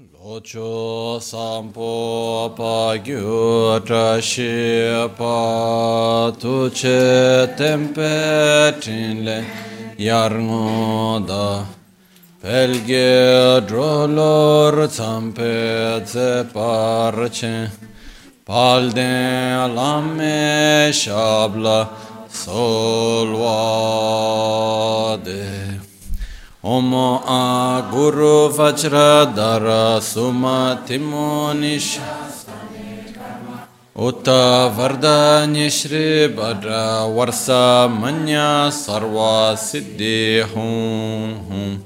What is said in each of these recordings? Locho sampo pagyu trashi pa tuche tempe trinle yarnoda pelge drolor zampe zeparche palde lame shabla solwade Om A Guru Vajra Dara Sumatimo Nishasane Karma Uta Varda Nishri Badra Varsa Manya Sarva Siddhi Hum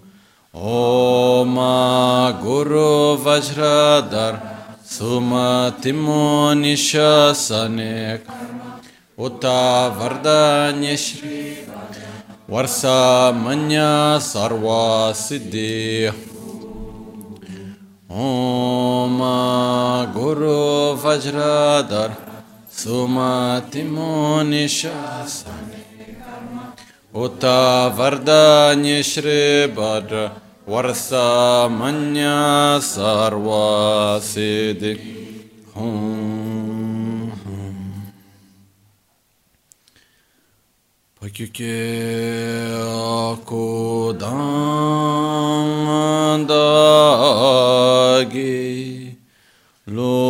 Om A Guru Vajra Dara Sumatimo Nishasane Karma Uta Varda Nishri Badra Varsa manya sarva siddhi Om Guru Vajradar Sumatimo Nishasane Karma Uta Varda Nishri Badra Varsa manya sarva siddhi Kyukye akudam dagi lo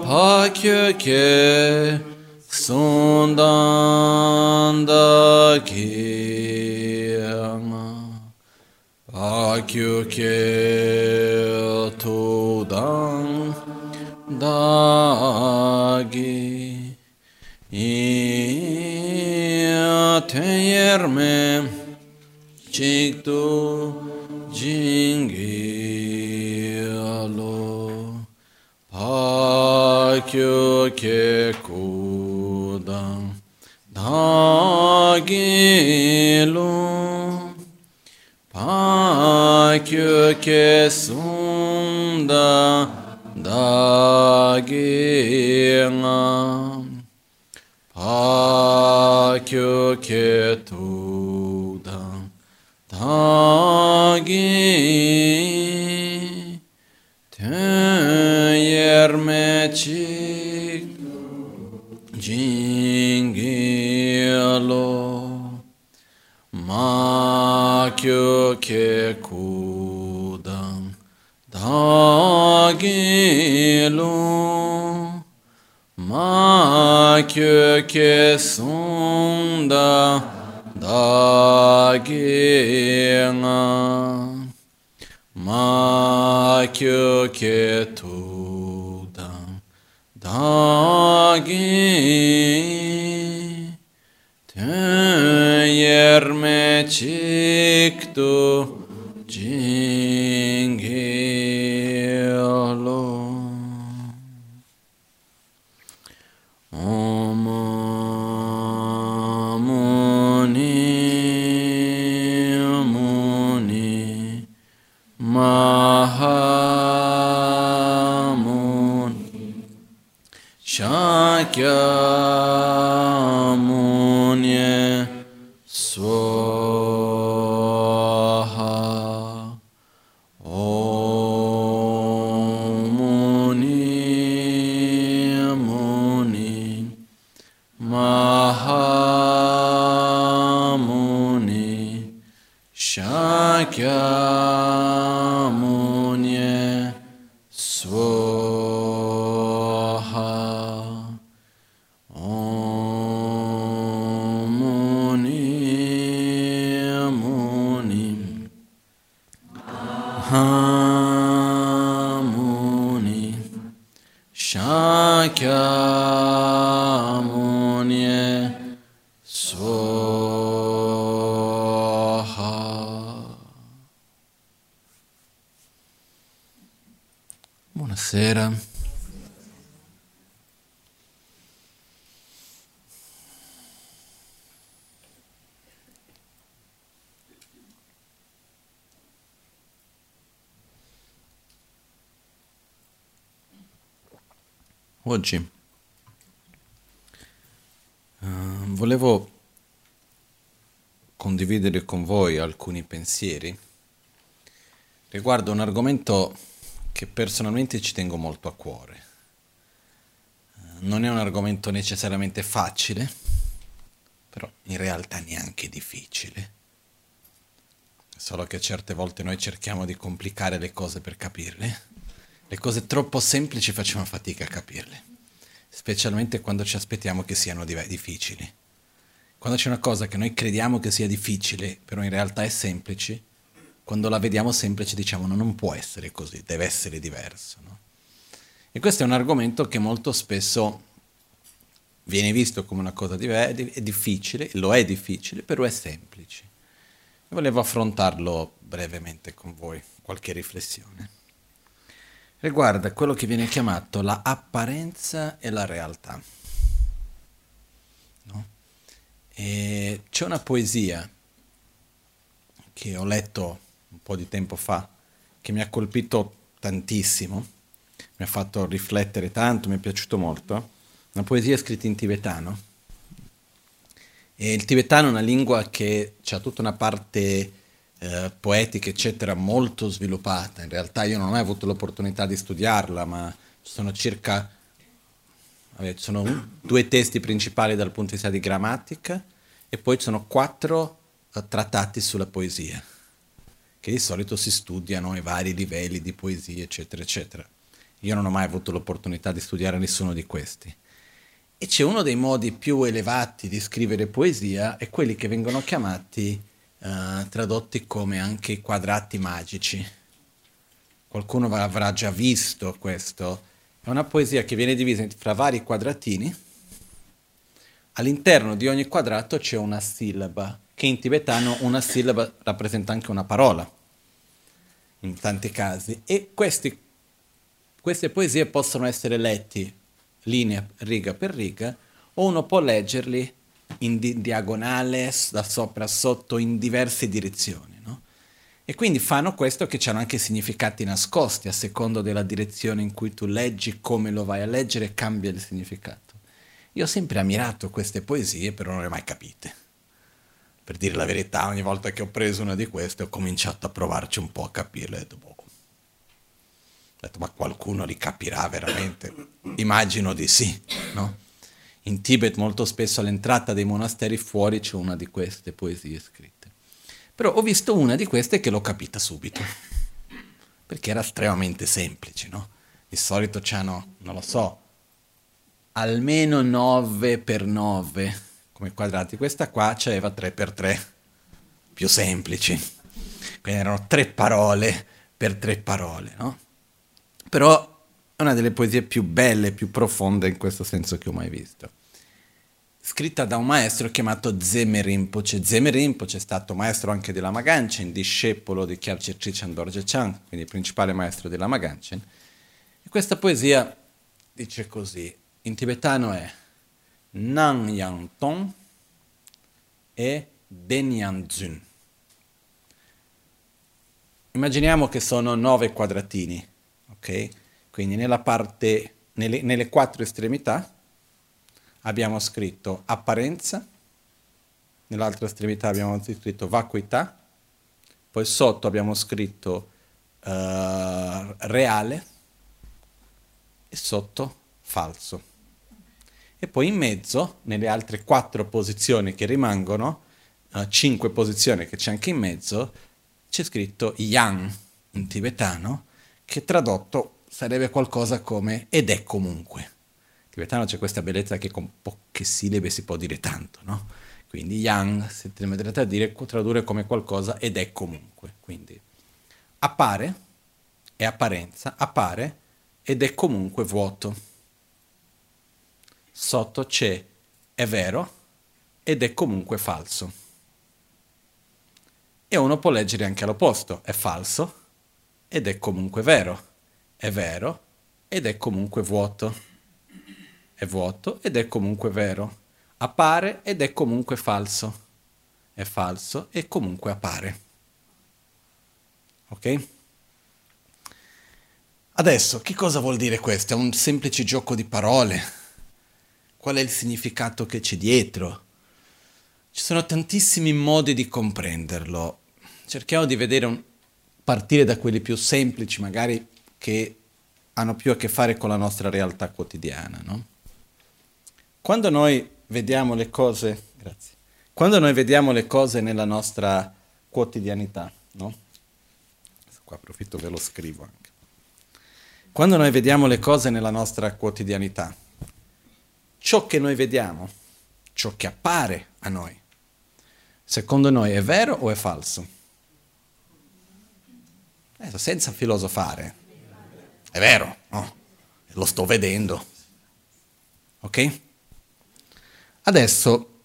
pakyukye sundan dagi pakyukye tudam dagi Ia tenerme ciktu jingi alo pakyo ke kudam dagilu pakyo ke sunda dagina Pakyo ke tudam dagi tenerme ciktu jingi alo makyo ke kudam dagilu Ma kyuke sunda dagina Ma kyuke tuda dagi Tenerme ciktu jingilo Om Muni Muni Maha Muni Shakya Muni Swaha Mahamuni Shakyamuni Swaha Om Muni Muni Mahamuni Shakyamuni Buonasera. Oggi volevo condividere con voi alcuni pensieri riguarda un argomento che personalmente ci tengo molto a cuore. Non è un argomento necessariamente facile, però in realtà neanche difficile. Solo che certe volte noi cerchiamo di complicare le cose per capirle. Le cose troppo semplici facciamo fatica a capirle, specialmente quando ci aspettiamo che siano difficili. Quando c'è una cosa che noi crediamo che sia difficile, però in realtà è semplice, quando la vediamo semplice diciamo no, non può essere così, deve essere diverso, no? E questo è un argomento che molto spesso viene visto come una cosa difficile, lo è difficile, però è semplice. E volevo affrontarlo brevemente con voi, qualche riflessione. Riguarda quello che viene chiamato la apparenza e la realtà, no? E c'è una poesia che ho letto un po' di tempo fa, che mi ha colpito tantissimo, mi ha fatto riflettere tanto, mi è piaciuto molto. Una poesia scritta in tibetano, e il tibetano è una lingua che ha tutta una parte poetica eccetera molto sviluppata. In realtà io non ho mai avuto l'opportunità di studiarla, ma ci sono due testi principali dal punto di vista di grammatica, e poi ci sono 4 trattati sulla poesia, che di solito si studiano ai vari livelli di poesia eccetera eccetera. Io non ho mai avuto l'opportunità di studiare nessuno di questi. E c'è uno dei modi più elevati di scrivere poesia, è quelli che vengono chiamati tradotti come anche i quadrati magici. Qualcuno avrà già visto questo. È una poesia che viene divisa fra vari quadratini. All'interno di ogni quadrato c'è una sillaba, che in tibetano una sillaba rappresenta anche una parola, in tanti casi. E queste poesie possono essere letti linea riga per riga, o uno può leggerli in diagonale, da sopra a sotto, in diverse direzioni, no? E quindi fanno questo, che c'hanno anche significati nascosti, a secondo della direzione in cui tu leggi, come lo vai a leggere, cambia il significato. Io ho sempre ammirato queste poesie, però non le ho mai capite. Per dire la verità, ogni volta che ho preso una di queste ho cominciato a provarci un po' a capirle, e dopo ho detto, ma qualcuno li capirà veramente? Immagino di sì, no? In Tibet molto spesso all'entrata dei monasteri fuori c'è una di queste poesie scritte. Però ho visto una di queste che l'ho capita subito, perché era estremamente semplice, no? Di solito c'hanno, non lo so, almeno 9x9 come quadrati. Questa qua c'aveva 3x3, più semplici. Quindi erano 3 parole per 3 parole, no? Però è una delle poesie più belle, più profonde in questo senso che ho mai visto. Scritta da un maestro chiamato Zemey Rinpoche. Zemey Rinpoche è stato maestro anche della Maganchen, discepolo di Kyrgyzstan Dorje Chang, quindi il principale maestro della Maganchen. E questa poesia dice così, in tibetano è Nang Yang Tong e Den Yang Zun. Immaginiamo che sono 9 quadratini. Okay? Quindi nelle 4 estremità abbiamo scritto apparenza, nell'altra estremità abbiamo scritto vacuità, poi sotto abbiamo scritto reale, e sotto falso. E poi in mezzo, nelle altre 4 posizioni che rimangono, 5 posizioni che c'è anche in mezzo, c'è scritto yang in tibetano, che tradotto sarebbe qualcosa come ed è comunque. In tibetano c'è questa bellezza che con poche sillabe si può dire tanto, no? Quindi yang si tende a dire, tradurre come qualcosa ed è comunque. Quindi appare è apparenza, appare ed è comunque vuoto. Sotto c'è è vero ed è comunque falso. E uno può leggere anche all'opposto, è falso ed è comunque vero, è vero ed è comunque vuoto, è vuoto ed è comunque vero, appare ed è comunque falso, è falso e comunque appare. Ok? Adesso, che cosa vuol dire questo? È un semplice gioco di parole? Qual è il significato che c'è dietro? Ci sono tantissimi modi di comprenderlo. Cerchiamo di vedere partire da quelli più semplici, magari che hanno più a che fare con la nostra realtà quotidiana, no? Quando noi vediamo le cose, grazie. Quando noi vediamo le cose nella nostra quotidianità, no? Qua approfitto, ve lo scrivo anche. Quando noi vediamo le cose nella nostra quotidianità, ciò che noi vediamo, ciò che appare a noi, secondo noi è vero o è falso? Adesso, senza filosofare. È vero, no? Lo sto vedendo. Ok? Adesso,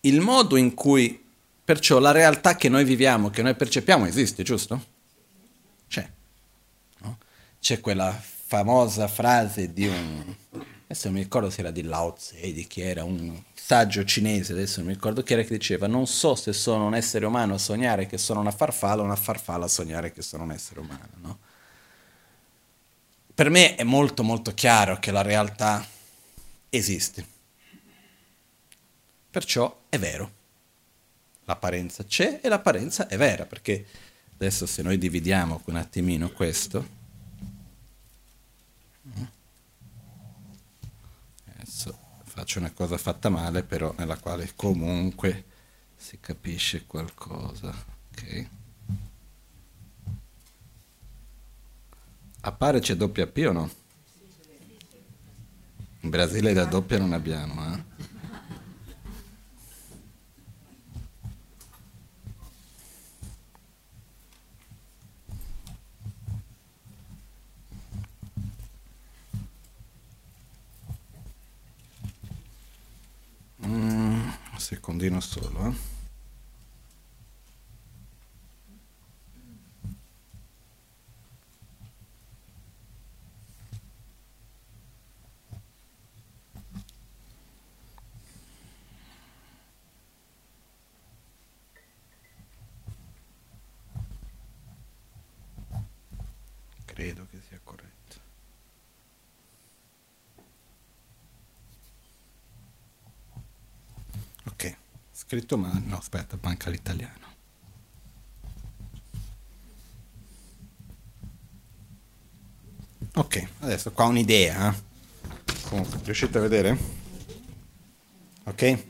il modo in cui, perciò la realtà che noi viviamo, che noi percepiamo, esiste, giusto? C'è. No? C'è quella famosa frase di un... adesso non mi ricordo se era di Lao Tse, di chi era, un saggio cinese, adesso non mi ricordo chi era, che diceva: non so se sono un essere umano a sognare che sono una farfalla o una farfalla a sognare che sono un essere umano, no? Per me è molto molto chiaro che la realtà esiste. Perciò è vero. L'apparenza c'è e l'apparenza è vera, perché adesso se noi dividiamo un attimino questo... Adesso faccio una cosa fatta male, però nella quale comunque si capisce qualcosa, ok? Appare c'è doppia P o no? In Brasile da doppia non abbiamo, eh? Un secondino solo, eh? Credo che sia corretto. Scritto male, no, aspetta, manca l'italiano. Ok, adesso qua un'idea. Comunque, riuscite a vedere? Ok?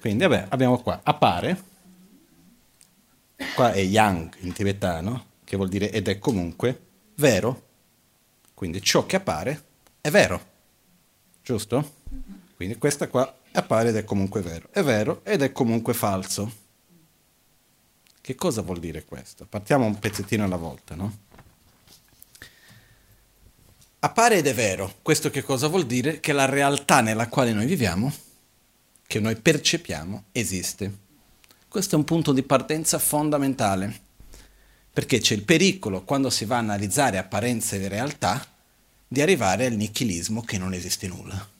Quindi, vabbè, abbiamo qua, appare. Qua è yang in tibetano, che vuol dire ed è comunque vero. Quindi ciò che appare è vero. Giusto? Quindi questa qua appare ed è comunque vero. È vero ed è comunque falso. Che cosa vuol dire questo? Partiamo un pezzettino alla volta, no? Appare ed è vero. Questo che cosa vuol dire? Che la realtà nella quale noi viviamo, che noi percepiamo, esiste. Questo è un punto di partenza fondamentale, perché c'è il pericolo, quando si va a analizzare apparenze e realtà, di arrivare al nichilismo che non esiste nulla.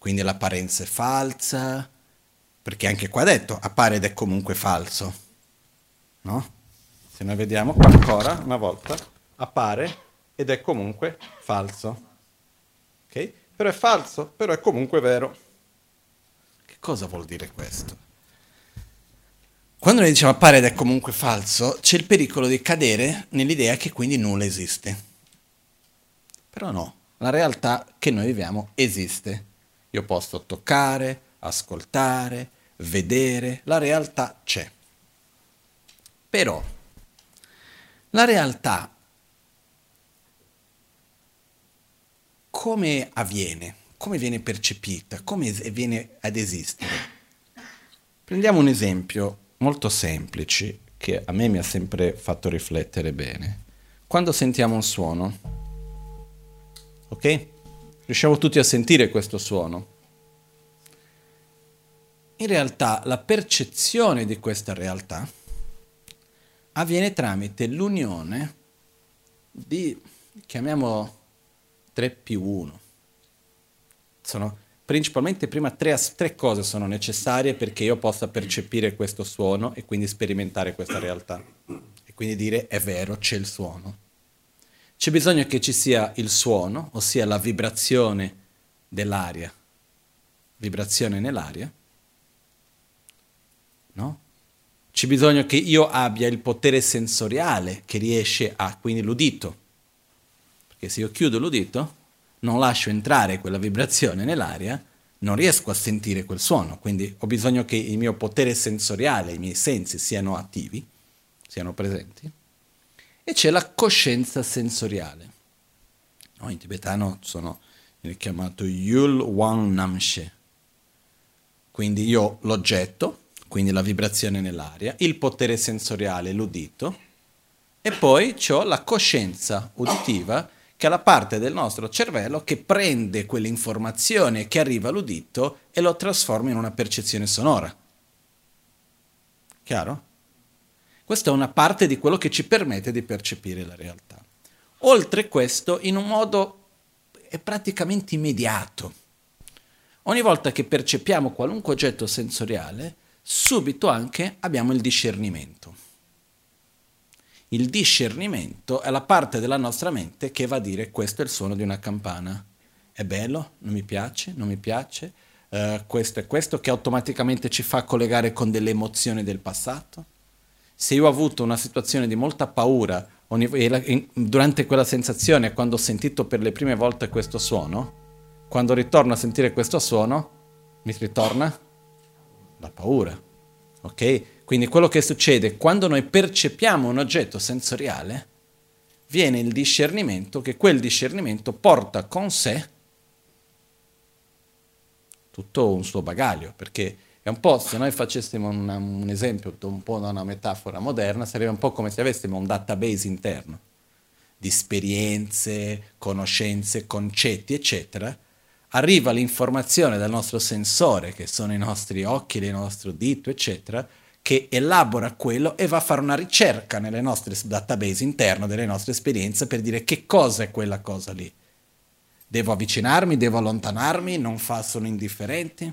Quindi l'apparenza è falsa, perché anche qua detto appare ed è comunque falso, no? Se noi vediamo ancora una volta, appare ed è comunque falso, ok? Però è falso, però è comunque vero. Che cosa vuol dire questo? Quando noi diciamo appare ed è comunque falso, c'è il pericolo di cadere nell'idea che quindi nulla esiste. Però no, la realtà che noi viviamo esiste. Io posso toccare, ascoltare, vedere, la realtà c'è. Però la realtà come avviene? Come viene percepita? Come viene ad esistere? Prendiamo un esempio molto semplice che a me mi ha sempre fatto riflettere bene. Quando sentiamo un suono, ok? Riusciamo tutti a sentire questo suono. In realtà la percezione di questa realtà avviene tramite l'unione di, chiamiamo, 3 più 1. Sono principalmente prima tre cose sono necessarie perché io possa percepire questo suono e quindi sperimentare questa realtà. E quindi dire è vero, c'è il suono. C'è bisogno che ci sia il suono, ossia la vibrazione dell'aria, vibrazione nell'aria, no? c'è bisogno che io abbia il potere sensoriale che riesce a, quindi l'udito, perché se io chiudo l'udito non lascio entrare quella vibrazione nell'aria, non riesco a sentire quel suono, quindi ho bisogno che il mio potere sensoriale, i miei sensi siano attivi, siano presenti, e c'è la coscienza sensoriale. No, in tibetano viene chiamato Yul Wang Namshe, quindi io ho l'oggetto, quindi la vibrazione nell'aria, il potere sensoriale, l'udito, e poi ho la coscienza uditiva, che è la parte del nostro cervello che prende quell'informazione che arriva all'udito e lo trasforma in una percezione sonora. Chiaro? Questa è una parte di quello che ci permette di percepire la realtà. Oltre questo, in un modo è praticamente immediato. Ogni volta che percepiamo qualunque oggetto sensoriale, subito anche abbiamo il discernimento. Il discernimento è la parte della nostra mente che va a dire questo è il suono di una campana. È bello? Non mi piace? Non mi piace? Questo è questo, che automaticamente ci fa collegare con delle emozioni del passato. Se io ho avuto una situazione di molta paura durante quella sensazione, quando ho sentito per le prime volte questo suono, quando ritorno a sentire questo suono, mi ritorna la paura. Ok? Quindi quello che succede quando noi percepiamo un oggetto sensoriale, viene il discernimento, che quel discernimento porta con sé tutto un suo bagaglio, perché è un po', se noi facessimo un esempio, un po' da una metafora moderna, sarebbe un po' come se avessimo un database interno di esperienze, conoscenze, concetti, eccetera. Arriva l'informazione dal nostro sensore, che sono i nostri occhi, il nostro dito, eccetera, che elabora quello e va a fare una ricerca nelle nostre database interne, delle nostre esperienze, per dire che cosa è quella cosa lì. Devo avvicinarmi, devo allontanarmi, non fa, sono indifferenti.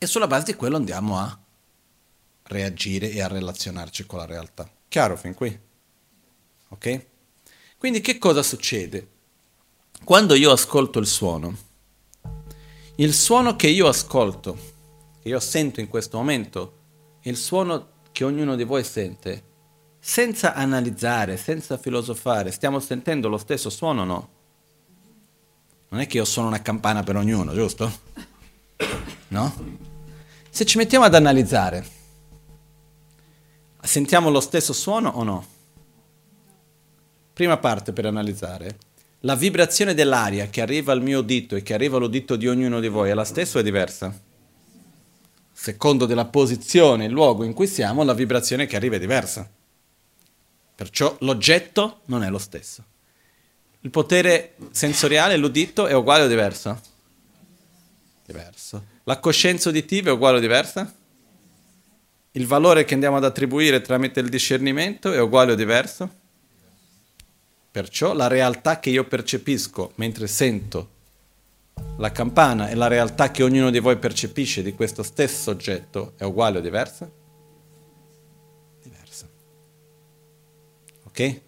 E sulla base di quello andiamo a reagire e a relazionarci con la realtà. Chiaro fin qui? Ok? Quindi che cosa succede? Quando io ascolto il suono che io ascolto, che io sento in questo momento, il suono che ognuno di voi sente, senza analizzare, senza filosofare, stiamo sentendo lo stesso suono o no? Non è che io suono una campana per ognuno, giusto? No? Se ci mettiamo ad analizzare, sentiamo lo stesso suono o no? Prima parte per analizzare. La vibrazione dell'aria che arriva al mio dito e che arriva all'udito di ognuno di voi è la stessa o è diversa? Secondo della posizione, il luogo in cui siamo, la vibrazione che arriva è diversa. Perciò l'oggetto non è lo stesso. Il potere sensoriale, l'udito, è uguale o diverso? Diverso. La coscienza uditiva è uguale o diversa? Il valore che andiamo ad attribuire tramite il discernimento è uguale o diverso? Perciò la realtà che io percepisco mentre sento la campana e la realtà che ognuno di voi percepisce di questo stesso oggetto è uguale o diversa? Diversa. Ok?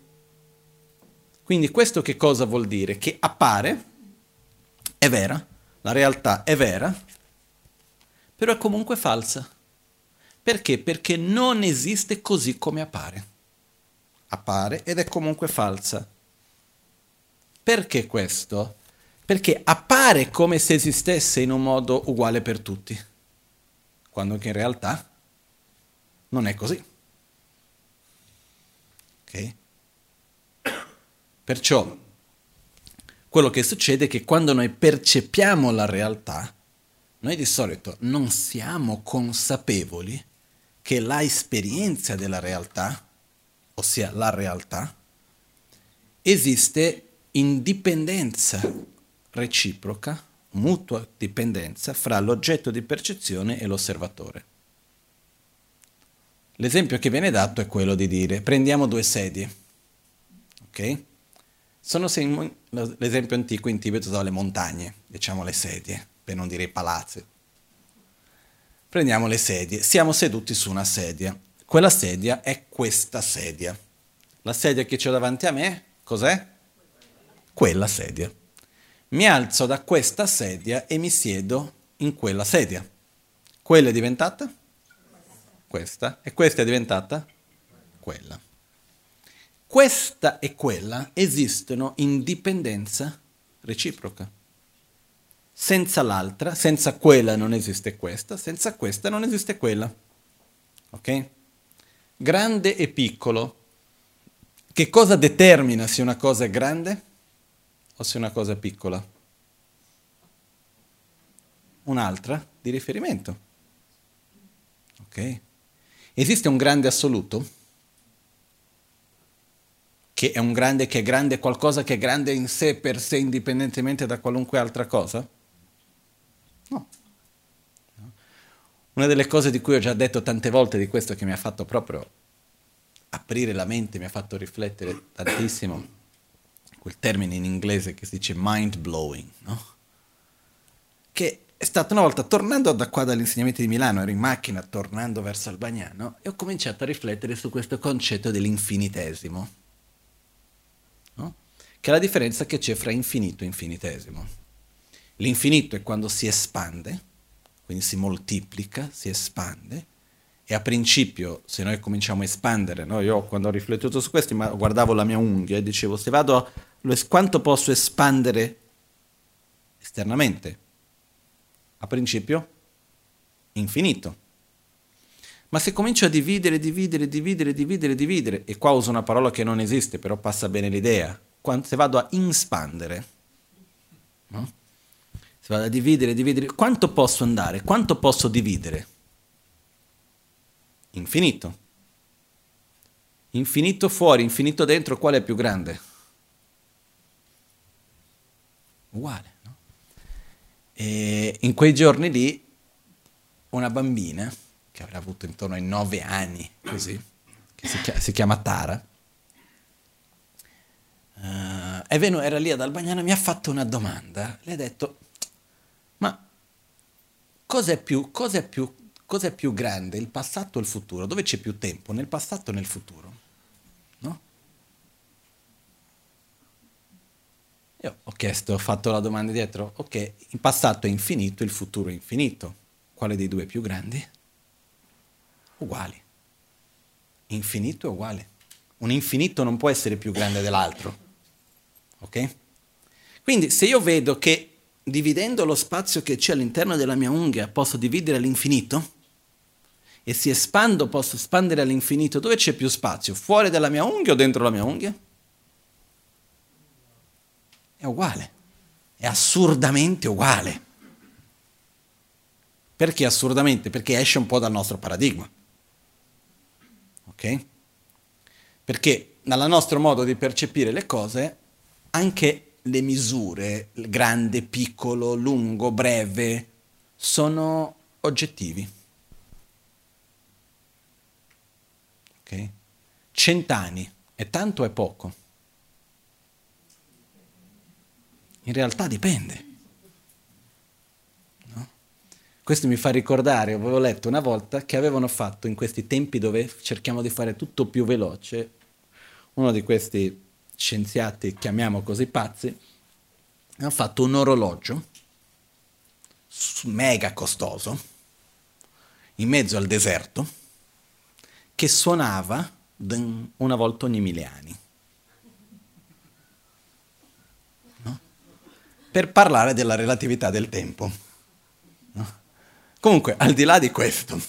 Quindi questo che cosa vuol dire? Che appare, è vera, la realtà è vera, però è comunque falsa. Perché? Perché non esiste così come appare. Appare ed è comunque falsa. Perché questo? Perché appare come se esistesse in un modo uguale per tutti, quando che in realtà non è così. Ok? Perciò quello che succede è che quando noi percepiamo la realtà, noi di solito non siamo consapevoli che la esperienza della realtà, ossia la realtà, esiste in dipendenza reciproca, mutua dipendenza fra l'oggetto di percezione e l'osservatore. L'esempio che viene dato è quello di dire: prendiamo due sedie, ok? Sono l'esempio antico in Tibet sono le montagne, diciamo le sedie, per non dire i palazzi. Prendiamo le sedie, siamo seduti su una sedia. Quella sedia è questa sedia. La sedia che c'è davanti a me, cos'è? Quella sedia. Mi alzo da questa sedia e mi siedo in quella sedia. Quella è diventata questa, e questa è diventata quella. Questa e quella esistono in dipendenza reciproca. Senza l'altra, senza quella non esiste questa, senza questa non esiste quella. Ok? Grande e piccolo. Che cosa determina se una cosa è grande o se una cosa è piccola? Un'altra di riferimento. Ok? Esiste un grande assoluto, che è un grande che è grande, qualcosa che è grande in sé per sé, indipendentemente da qualunque altra cosa? No. Una delle cose di cui ho già detto tante volte di questo, che mi ha fatto proprio aprire la mente, mi ha fatto riflettere tantissimo, quel termine in inglese che si dice mind blowing, no? Che è stata una volta, tornando da qua dagli insegnamenti di Milano, ero in macchina tornando verso Albagnano e ho cominciato a riflettere su questo concetto dell'infinitesimo, no? Che è la differenza che c'è fra infinito e infinitesimo. L'infinito è quando si espande, quindi si moltiplica, si espande, e a principio se noi cominciamo a espandere, no? Io quando ho riflettuto su questo, ma guardavo la mia unghia e dicevo, se vado, quanto posso espandere esternamente? A principio infinito. Ma se comincio a dividere, e qua uso una parola che non esiste, però passa bene l'idea, se vado a inspandere, no? Se vado a dividere, quanto posso andare? Quanto posso dividere? Infinito. Infinito fuori, infinito dentro, qual è più grande? Uguale, no? E in quei giorni lì, una bambina, che avrà avuto intorno ai 9 anni, così, che si chiama Tara, era lì ad Albagnano e mi ha fatto una domanda. Le ha detto, ma cos'è più grande, il passato o il futuro? Dove c'è più tempo, nel passato o nel futuro? No? Io ho fatto la domanda dietro, ok, il passato è infinito, il futuro è infinito. Quale dei due è più grandi? Uguali. Infinito è uguale. Un infinito non può essere più grande dell'altro. Ok? Quindi se io vedo che dividendo lo spazio che c'è all'interno della mia unghia posso dividere all'infinito, e se espando posso espandere all'infinito, dove c'è più spazio? Fuori dalla mia unghia o dentro la mia unghia? È uguale, è assurdamente uguale. Perché assurdamente? Perché esce un po' dal nostro paradigma. Ok? Perché dal nostro modo di percepire le cose, anche le misure, grande, piccolo, lungo, breve, sono oggettivi. Ok? 100 anni, è tanto o è poco? In realtà dipende. No? Questo mi fa ricordare, avevo letto una volta, che avevano fatto in questi tempi dove cerchiamo di fare tutto più veloce, uno di questi scienziati, chiamiamo così pazzi, hanno fatto un orologio mega costoso in mezzo al deserto che suonava una volta ogni 1000 anni, no? Per parlare della relatività del tempo, no? Comunque, al di là di questo,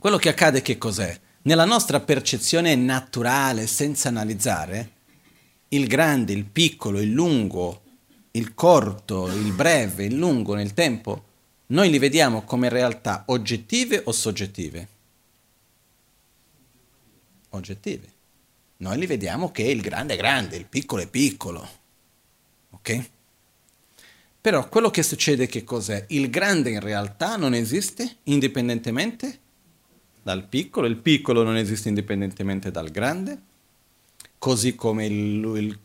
quello che accade che cos'è? Nella nostra percezione naturale, senza analizzare, il grande, il piccolo, il lungo, il corto, il breve, il lungo nel tempo, noi li vediamo come realtà oggettive o soggettive? Oggettive. Noi li vediamo che il grande è grande, il piccolo è piccolo. Ok? Però quello che succede che cos'è? Il grande in realtà non esiste indipendentemente dal piccolo, il piccolo non esiste indipendentemente dal grande, così come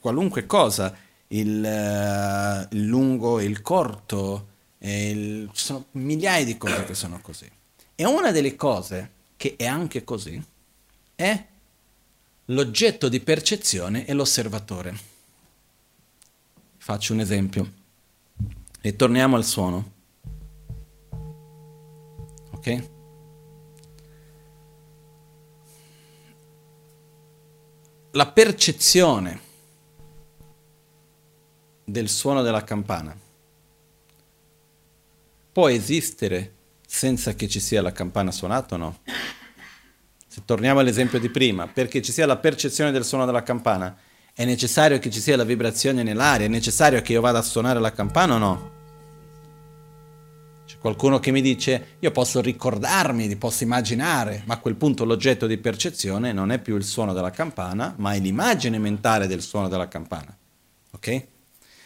qualunque cosa, il lungo e il corto, ci sono migliaia di cose che sono così. E una delle cose che è anche così è l'oggetto di percezione e l'osservatore. Faccio un esempio. Ritorniamo al suono. Okay? La percezione del suono della campana può esistere senza che ci sia la campana suonata o no? Se torniamo all'esempio di prima, perché ci sia la percezione del suono della campana, è necessario che ci sia la vibrazione nell'aria? È necessario che io vada a suonare la campana o no? C'è qualcuno che mi dice, io posso ricordarmi, posso immaginare, ma a quel punto l'oggetto di percezione non è più il suono della campana, ma è l'immagine mentale del suono della campana. Ok?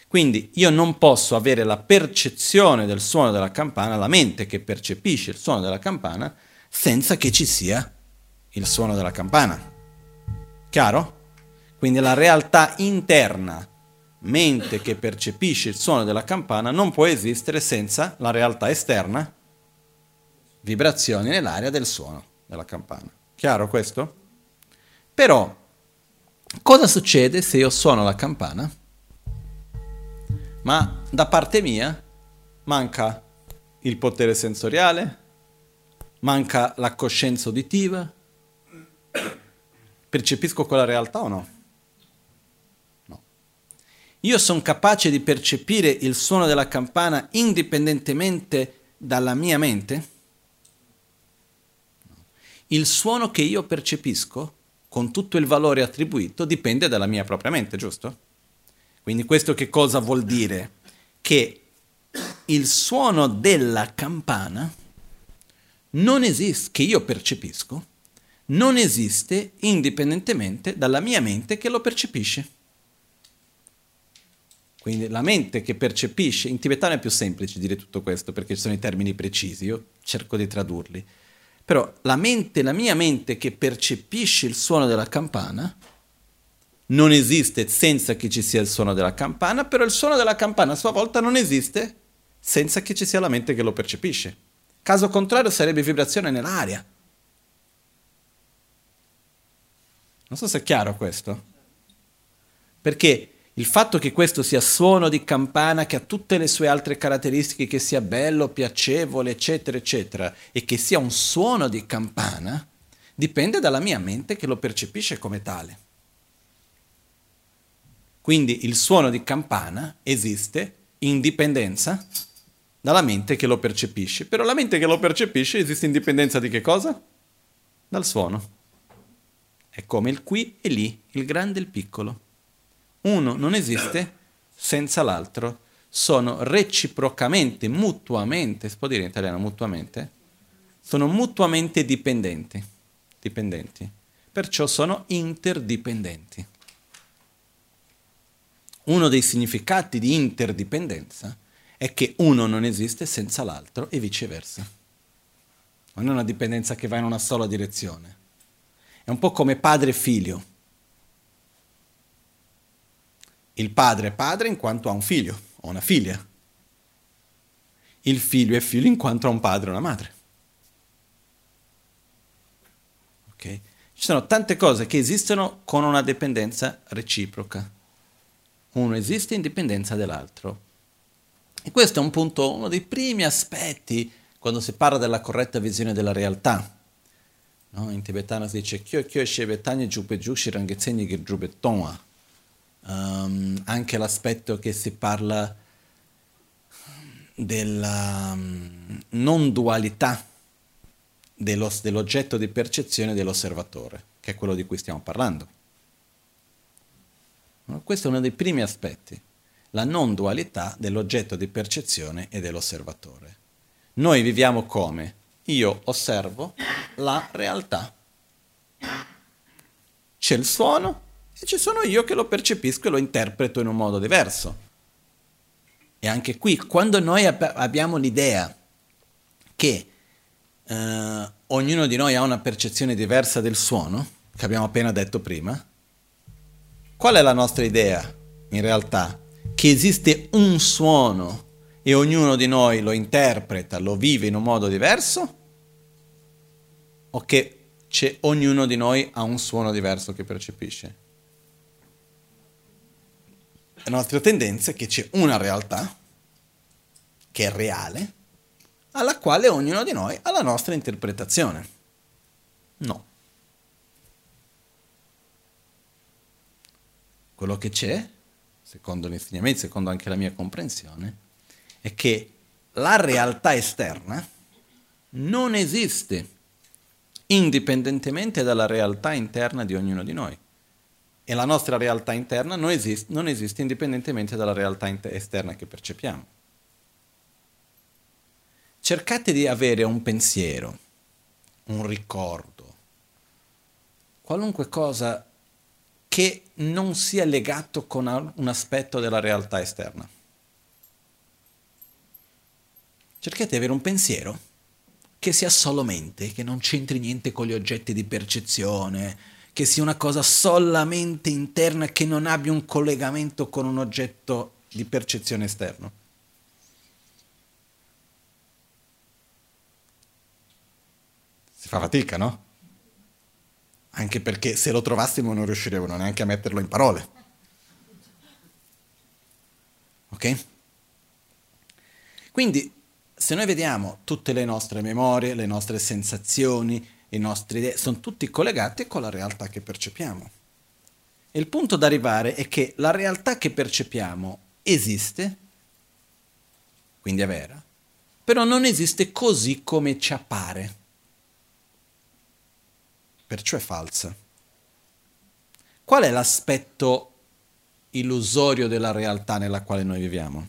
Quindi io non posso avere la percezione del suono della campana, la mente che percepisce il suono della campana, senza che ci sia il suono della campana. Chiaro? Quindi la realtà interna, mente che percepisce il suono della campana, non può esistere senza la realtà esterna, vibrazioni nell'aria del suono della campana. Chiaro questo? Però, cosa succede se io suono la campana? Ma da parte mia manca il potere sensoriale, manca la coscienza uditiva. Percepisco quella realtà o no? No. Io sono capace di percepire il suono della campana indipendentemente dalla mia mente? No. Il suono che io percepisco, con tutto il valore attribuito, dipende dalla mia propria mente, giusto? Quindi questo che cosa vuol dire? Che il suono della campana non esiste, che io percepisco, non esiste indipendentemente dalla mia mente che lo percepisce. Quindi la mente che percepisce, in tibetano è più semplice dire tutto questo perché ci sono i termini precisi, io cerco di tradurli. Però la mente, la mia mente che percepisce il suono della campana non esiste senza che ci sia il suono della campana, però il suono della campana a sua volta non esiste senza che ci sia la mente che lo percepisce. Caso contrario sarebbe vibrazione nell'aria. Non so se è chiaro questo. Perché il fatto che questo sia suono di campana, che ha tutte le sue altre caratteristiche, che sia bello, piacevole, eccetera, eccetera, e che sia un suono di campana, dipende dalla mia mente che lo percepisce come tale. Quindi il suono di campana esiste in dipendenza dalla mente che lo percepisce. Però la mente che lo percepisce esiste in dipendenza di che cosa? Dal suono. È come il qui e lì, il grande e il piccolo. Uno non esiste senza l'altro. Sono reciprocamente, mutuamente, si può dire in italiano mutuamente? Sono mutuamente dipendenti. Dipendenti. Perciò sono interdipendenti. Uno dei significati di interdipendenza è che uno non esiste senza l'altro e viceversa. Non è una dipendenza che va in una sola direzione. È un po' come padre e figlio. Il padre è padre in quanto ha un figlio o una figlia. Il figlio è figlio in quanto ha un padre o una madre. Ok? Ci sono tante cose che esistono con una dipendenza reciproca. Uno esiste in dipendenza dell'altro. E questo è un punto, uno dei primi aspetti quando si parla della corretta visione della realtà. No? In tibetano si dice kyo kyo shebetanya jupejukshi rangetsenye girjubetonga. Anche l'aspetto che si parla della non dualità dell'oggetto di percezione dell'osservatore, che è quello di cui stiamo parlando. Questo è uno dei primi aspetti, la non dualità dell'oggetto di percezione e dell'osservatore. Noi viviamo come? Io osservo la realtà. C'è il suono e ci sono io che lo percepisco e lo interpreto in un modo diverso. E anche qui, quando noi abbiamo l'idea che ognuno di noi ha una percezione diversa del suono, che abbiamo appena detto prima, qual è la nostra idea, in realtà? Che esiste un suono e ognuno di noi lo interpreta, lo vive in un modo diverso? O che ognuno di noi ha un suono diverso che percepisce? La nostra tendenza è che c'è una realtà, che è reale, alla quale ognuno di noi ha la nostra interpretazione. No. Quello che c'è, secondo l'insegnamento, secondo anche la mia comprensione, è che la realtà esterna non esiste indipendentemente dalla realtà interna di ognuno di noi. E la nostra realtà interna non esiste indipendentemente dalla realtà esterna che percepiamo. Cercate di avere un pensiero, un ricordo, qualunque cosa che non sia legato con un aspetto della realtà esterna. Cercate di avere un pensiero che sia solo mente, che non c'entri niente con gli oggetti di percezione, che sia una cosa solamente interna, che non abbia un collegamento con un oggetto di percezione esterno. Si fa fatica, no? Anche perché se lo trovassimo non riusciremo neanche a metterlo in parole. Ok? Quindi, se noi vediamo tutte le nostre memorie, le nostre sensazioni, le nostre idee, sono tutti collegati con la realtà che percepiamo. E il punto da arrivare è che la realtà che percepiamo esiste, quindi è vera, però non esiste così come ci appare. Perciò è falsa. Qual è l'aspetto illusorio della realtà nella quale noi viviamo?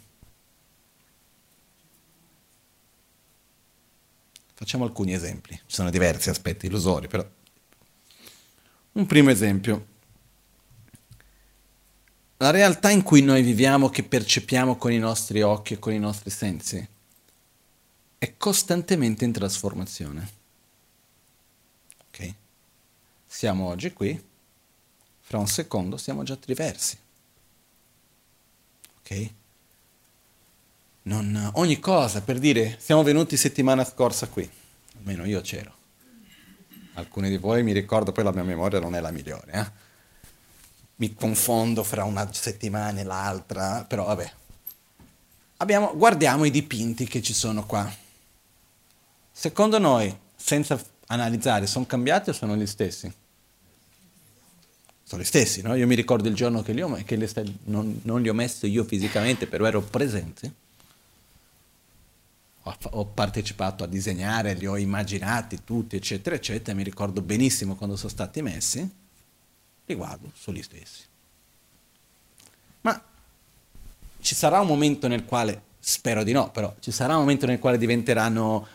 Facciamo alcuni esempi, ci sono diversi aspetti illusori, però un primo esempio: la realtà in cui noi viviamo, che percepiamo con i nostri occhi e con i nostri sensi, è costantemente in trasformazione. Ok? Siamo oggi qui, fra un secondo siamo già diversi. Ok? Ogni cosa, per dire, siamo venuti settimana scorsa qui, almeno io c'ero, alcuni di voi mi ricordo, poi la mia memoria non è la migliore, mi confondo fra una settimana e l'altra, però vabbè. Guardiamo i dipinti che ci sono qua. Secondo noi, senza analizzare, sono cambiati o sono gli stessi? Sono gli stessi, no? Io mi ricordo il giorno che non li ho messo io fisicamente, però ero presente. Ho partecipato a disegnare, li ho immaginati tutti, eccetera, eccetera. Mi ricordo benissimo quando sono stati messi, li guardo, sono gli stessi. Ma ci sarà un momento nel quale, spero di no, però ci sarà un momento nel quale diventeranno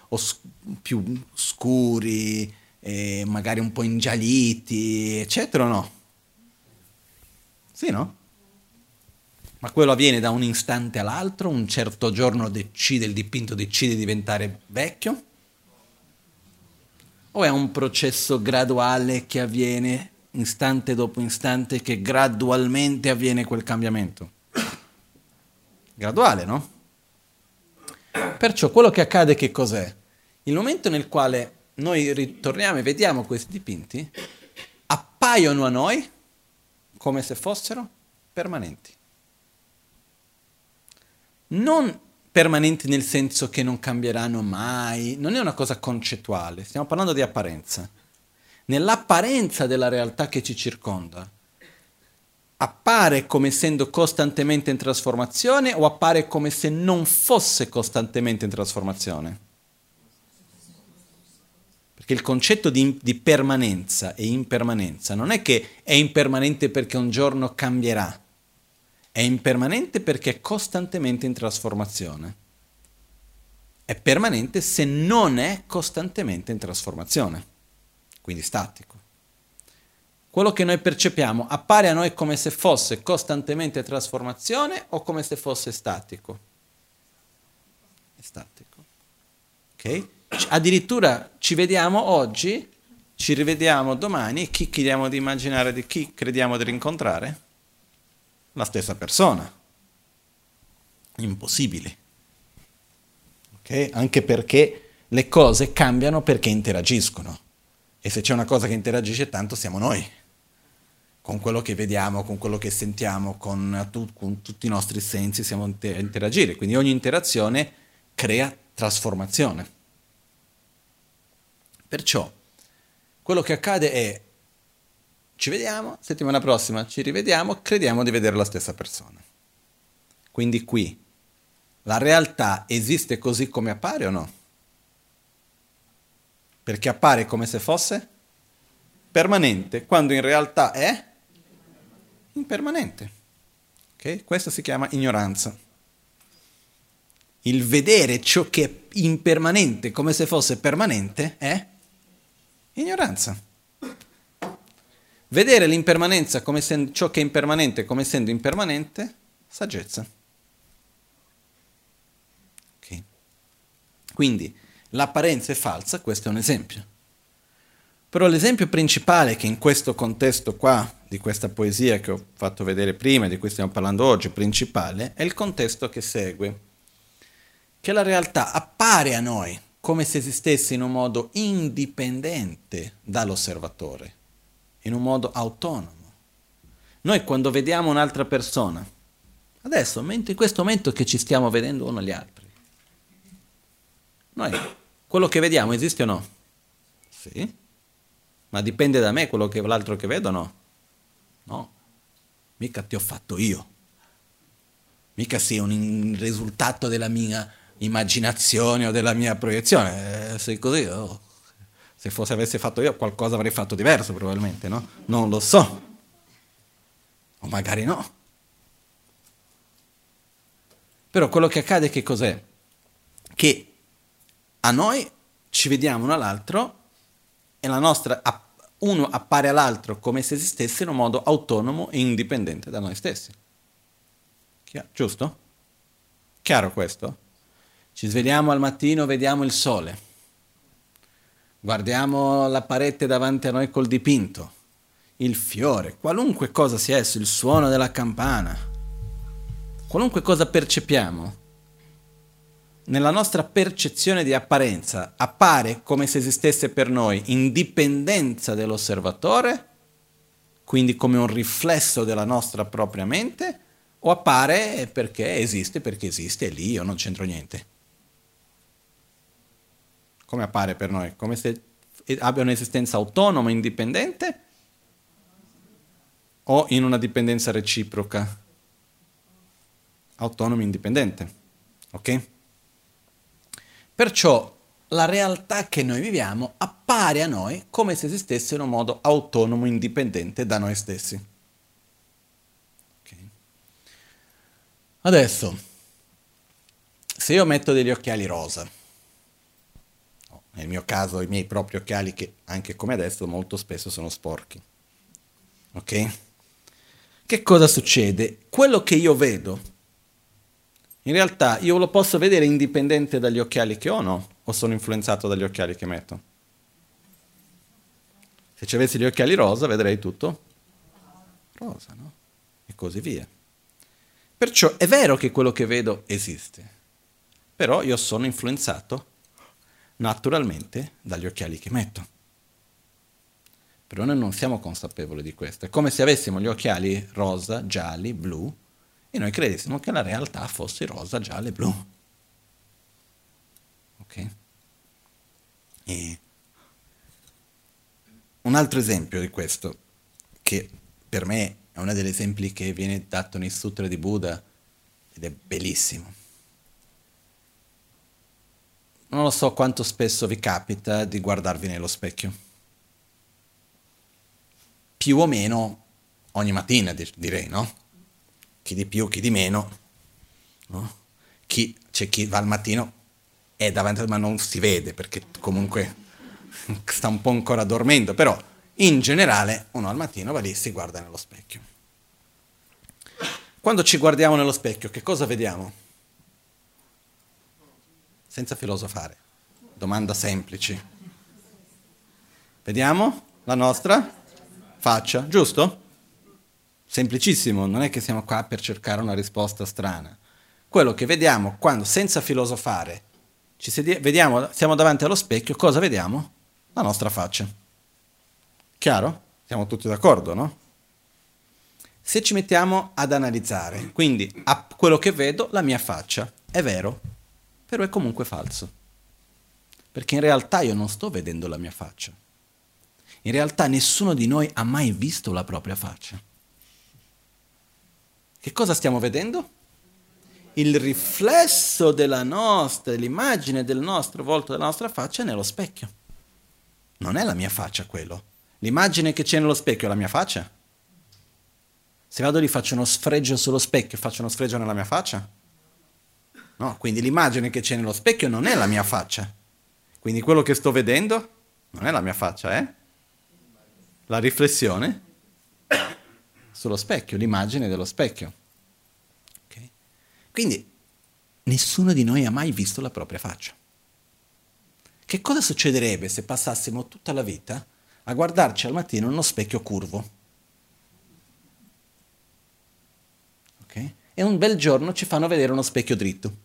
più scuri, magari un po' ingialliti, eccetera, o no? Sì, no? Ma quello avviene da un istante all'altro, un certo giorno il dipinto decide di diventare vecchio? O è un processo graduale che avviene istante dopo istante, che gradualmente avviene quel cambiamento? Graduale, no? Perciò quello che accade che cos'è? Il momento nel quale noi ritorniamo e vediamo questi dipinti, appaiono a noi come se fossero permanenti. Non permanenti nel senso che non cambieranno mai, non è una cosa concettuale, stiamo parlando di apparenza. Nell'apparenza della realtà che ci circonda, appare come essendo costantemente in trasformazione o appare come se non fosse costantemente in trasformazione? Perché il concetto di permanenza e impermanenza non è che è impermanente perché un giorno cambierà. È impermanente perché è costantemente in trasformazione. È permanente se non è costantemente in trasformazione, quindi statico. Quello che noi percepiamo appare a noi come se fosse costantemente in trasformazione o come se fosse statico? È statico. Ok? Addirittura ci vediamo oggi, ci rivediamo domani, chi crediamo di immaginare, di chi crediamo di rincontrare? La stessa persona. Impossibile. Ok? Anche perché le cose cambiano perché interagiscono. E se c'è una cosa che interagisce tanto siamo noi. Con quello che vediamo, con quello che sentiamo, con tutti i nostri sensi siamo a interagire. Quindi ogni interazione crea trasformazione. Perciò quello che accade è: ci vediamo, settimana prossima ci rivediamo, crediamo di vedere la stessa persona. Quindi qui la realtà esiste così come appare o no? Perché appare come se fosse permanente, quando in realtà è impermanente. Okay? Questo si chiama ignoranza. Il vedere ciò che è impermanente come se fosse permanente è ignoranza. Vedere l'impermanenza come ciò che è impermanente come essendo impermanente, saggezza. Okay. Quindi l'apparenza è falsa, questo è un esempio. Però l'esempio principale che in questo contesto qua, di questa poesia che ho fatto vedere prima, di cui stiamo parlando oggi, principale, è il contesto che segue. Che la realtà appare a noi come se esistesse in un modo indipendente dall'osservatore, in un modo autonomo. Noi quando vediamo un'altra persona, adesso, in questo momento che ci stiamo vedendo uno agli altri, noi, quello che vediamo esiste o no? Sì. Ma dipende da me quello che l'altro che vedo o no? No. Mica ti ho fatto io. Mica sia un risultato della mia immaginazione o della mia proiezione, se così, oh. Se fosse avessi fatto io qualcosa avrei fatto diverso probabilmente, no? Non lo so, o magari no. Però quello che accade che cos'è? Che a noi ci vediamo uno all'altro e la nostra uno appare all'altro come se esistesse in un modo autonomo e indipendente da noi stessi. Giusto? Chiaro questo? Ci svegliamo al mattino, vediamo il sole, guardiamo la parete davanti a noi col dipinto, il fiore, qualunque cosa sia esso, il suono della campana, qualunque cosa percepiamo, nella nostra percezione di apparenza appare come se esistesse per noi in dipendenza dell'osservatore, quindi come un riflesso della nostra propria mente, o appare perché esiste, è lì, io non c'entro niente. Come appare per noi? Come se abbia un'esistenza autonoma, indipendente, o in una dipendenza reciproca? Autonoma, indipendente. Ok? Perciò la realtà che noi viviamo appare a noi come se esistesse in un modo autonomo, indipendente da noi stessi. Okay. Adesso, se io metto degli occhiali rosa, nel mio caso i miei propri occhiali che anche come adesso molto spesso sono sporchi. Ok? Che cosa succede? Quello che io vedo, in realtà io lo posso vedere indipendente dagli occhiali che ho o no? O sono influenzato dagli occhiali che metto? Se ci avessi gli occhiali rosa vedrei tutto rosa, no? E così via. Perciò è vero che quello che vedo esiste, però io sono influenzato naturalmente dagli occhiali che metto. Però noi non siamo consapevoli di questo. È come se avessimo gli occhiali rosa, gialli, blu e noi credessimo che la realtà fosse rosa, gialla e blu. Ok? E un altro esempio di questo, che per me è uno degli esempi che viene dato nei Sutra di Buddha ed è bellissimo. Non lo so quanto spesso vi capita di guardarvi nello specchio. Più o meno ogni mattina direi, no? Chi di più, chi di meno, no? C'è chi va al mattino è davanti ma non si vede perché comunque sta un po' ancora dormendo, però in generale uno al mattino va lì e si guarda nello specchio. Quando ci guardiamo nello specchio che cosa vediamo? Senza filosofare, domanda semplice. Vediamo la nostra faccia, giusto? Semplicissimo, non è che siamo qua per cercare una risposta strana. Quello che vediamo quando, senza filosofare, siamo davanti allo specchio, cosa vediamo? La nostra faccia. Chiaro? Siamo tutti d'accordo, no? Se ci mettiamo ad analizzare, quindi a quello che vedo, la mia faccia, è vero però è comunque falso, perché in realtà io non sto vedendo la mia faccia. In realtà nessuno di noi ha mai visto la propria faccia. Che cosa stiamo vedendo? Il riflesso della nostra, l'immagine del nostro volto, della nostra faccia nello specchio. Non è la mia faccia quello. L'immagine che c'è nello specchio è la mia faccia? Se vado lì faccio uno sfregio sullo specchio, faccio uno sfregio nella mia faccia? No, quindi l'immagine che c'è nello specchio non è la mia faccia. Quindi quello che sto vedendo non è la mia faccia, è la riflessione sullo specchio, l'immagine dello specchio. Okay? Quindi nessuno di noi ha mai visto la propria faccia. Che cosa succederebbe se passassimo tutta la vita a guardarci al mattino in uno specchio curvo? Okay? E un bel giorno ci fanno vedere uno specchio dritto.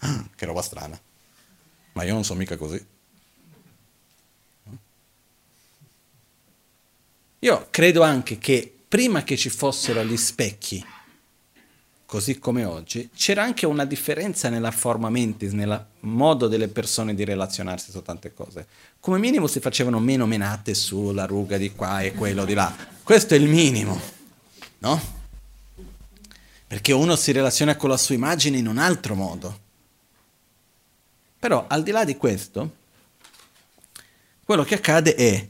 Ah, che roba strana. Ma io non sono mica così. Io credo anche che prima che ci fossero gli specchi, così come oggi, c'era anche una differenza nella forma mentis, nel modo delle persone di relazionarsi su tante cose. Come minimo si facevano meno menate sulla ruga di qua e quello di là. Questo è il minimo, no? Perché uno si relaziona con la sua immagine in un altro modo. Però al di là di questo, quello che accade è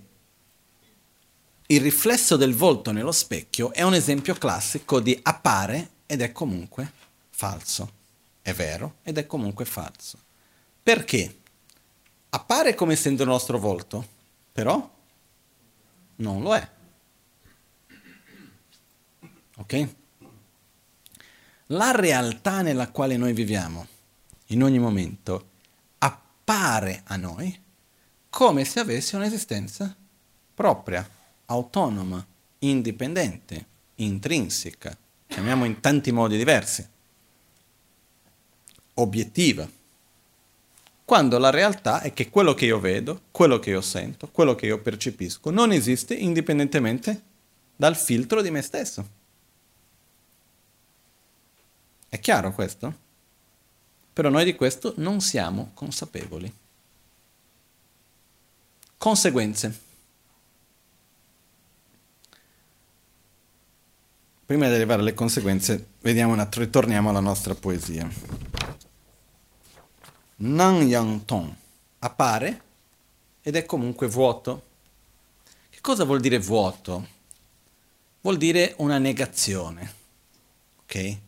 il riflesso del volto nello specchio è un esempio classico di appare ed è comunque falso. È vero ed è comunque falso. Perché? Appare come essendo il nostro volto, però non lo è. Ok? La realtà nella quale noi viviamo, in ogni momento, appare a noi come se avesse un'esistenza propria, autonoma, indipendente, intrinseca, chiamiamo in tanti modi diversi, obiettiva, quando la realtà è che quello che io vedo, quello che io sento, quello che io percepisco non esiste indipendentemente dal filtro di me stesso. È chiaro questo? Però noi di questo non siamo consapevoli. Conseguenze. Prima di arrivare alle conseguenze, vediamo un attimo, ritorniamo alla nostra poesia. Nan Yang Tong appare ed è comunque vuoto. Che cosa vuol dire vuoto? Vuol dire una negazione. Ok?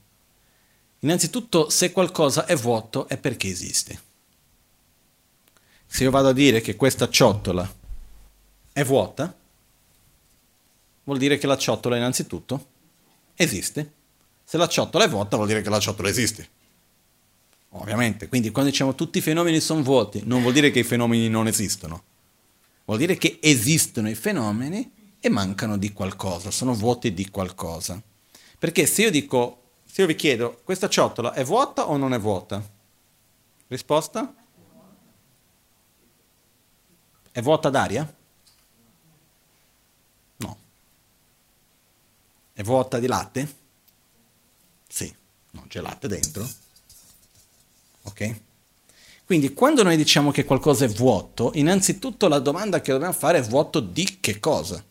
Innanzitutto, se qualcosa è vuoto è perché esiste. Se io vado a dire che questa ciotola è vuota, vuol dire che la ciotola innanzitutto esiste. Se la ciotola è vuota, vuol dire che la ciotola esiste. Ovviamente, quindi quando diciamo tutti i fenomeni sono vuoti, non vuol dire che i fenomeni non esistono. Vuol dire che esistono i fenomeni e mancano di qualcosa, sono vuoti di qualcosa. Perché se io dico... Se io vi chiedo, questa ciotola è vuota o non è vuota? Risposta? È vuota d'aria? No. È vuota di latte? Sì, non c'è latte dentro. Ok? Quindi quando noi diciamo che qualcosa è vuoto, innanzitutto la domanda che dobbiamo fare è vuoto di che cosa?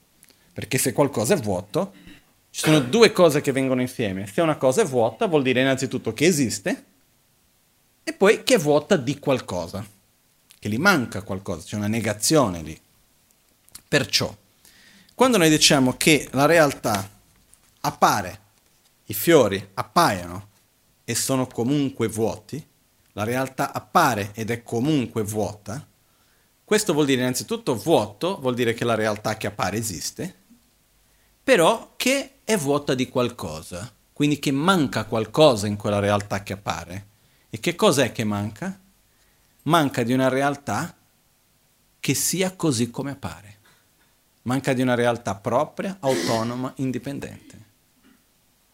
Perché se qualcosa è vuoto, ci sono due cose che vengono insieme. Se una cosa è vuota, vuol dire innanzitutto che esiste e poi che è vuota di qualcosa, che gli manca qualcosa, c'è una negazione lì. Perciò, quando noi diciamo che la realtà appare, i fiori appaiono e sono comunque vuoti, la realtà appare ed è comunque vuota, questo vuol dire innanzitutto vuoto, vuol dire che la realtà che appare esiste, però che è vuota di qualcosa, quindi che manca qualcosa in quella realtà che appare. E che cos'è che manca? Manca di una realtà che sia così come appare. Manca di una realtà propria, autonoma, indipendente.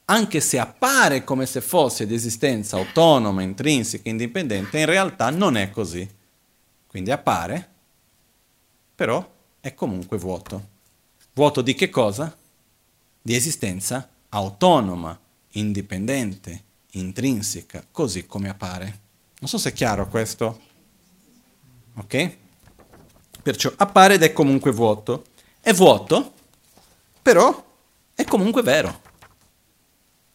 Anche se appare come se fosse di esistenza autonoma, intrinseca, indipendente, in realtà non è così. Quindi appare, però è comunque vuoto. Vuoto di che cosa? Di esistenza autonoma, indipendente, intrinseca, così come appare. Non so se è chiaro questo. Ok? Perciò appare ed è comunque vuoto. È vuoto, però è comunque vero.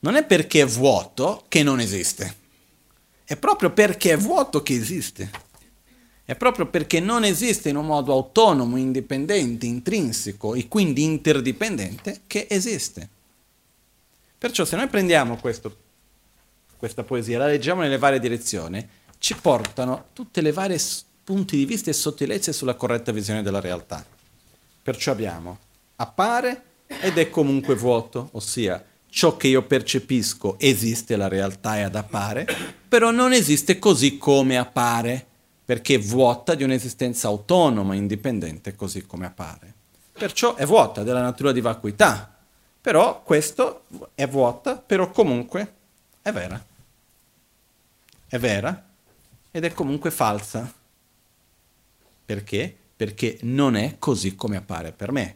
Non è perché è vuoto che non esiste. È proprio perché è vuoto che esiste. È proprio perché non esiste in un modo autonomo, indipendente, intrinseco e quindi interdipendente che esiste. Perciò se noi prendiamo questa poesia, la leggiamo nelle varie direzioni, ci portano tutte le varie punti di vista e sottilezze sulla corretta visione della realtà. Perciò abbiamo appare ed è comunque vuoto, ossia ciò che io percepisco esiste, la realtà è ad appare, però non esiste così come appare, perché è vuota di un'esistenza autonoma, indipendente, così come appare. Perciò è vuota della natura di vacuità, però questo è vuota, però comunque è vera. È vera ed è comunque falsa. Perché? Perché non è così come appare per me.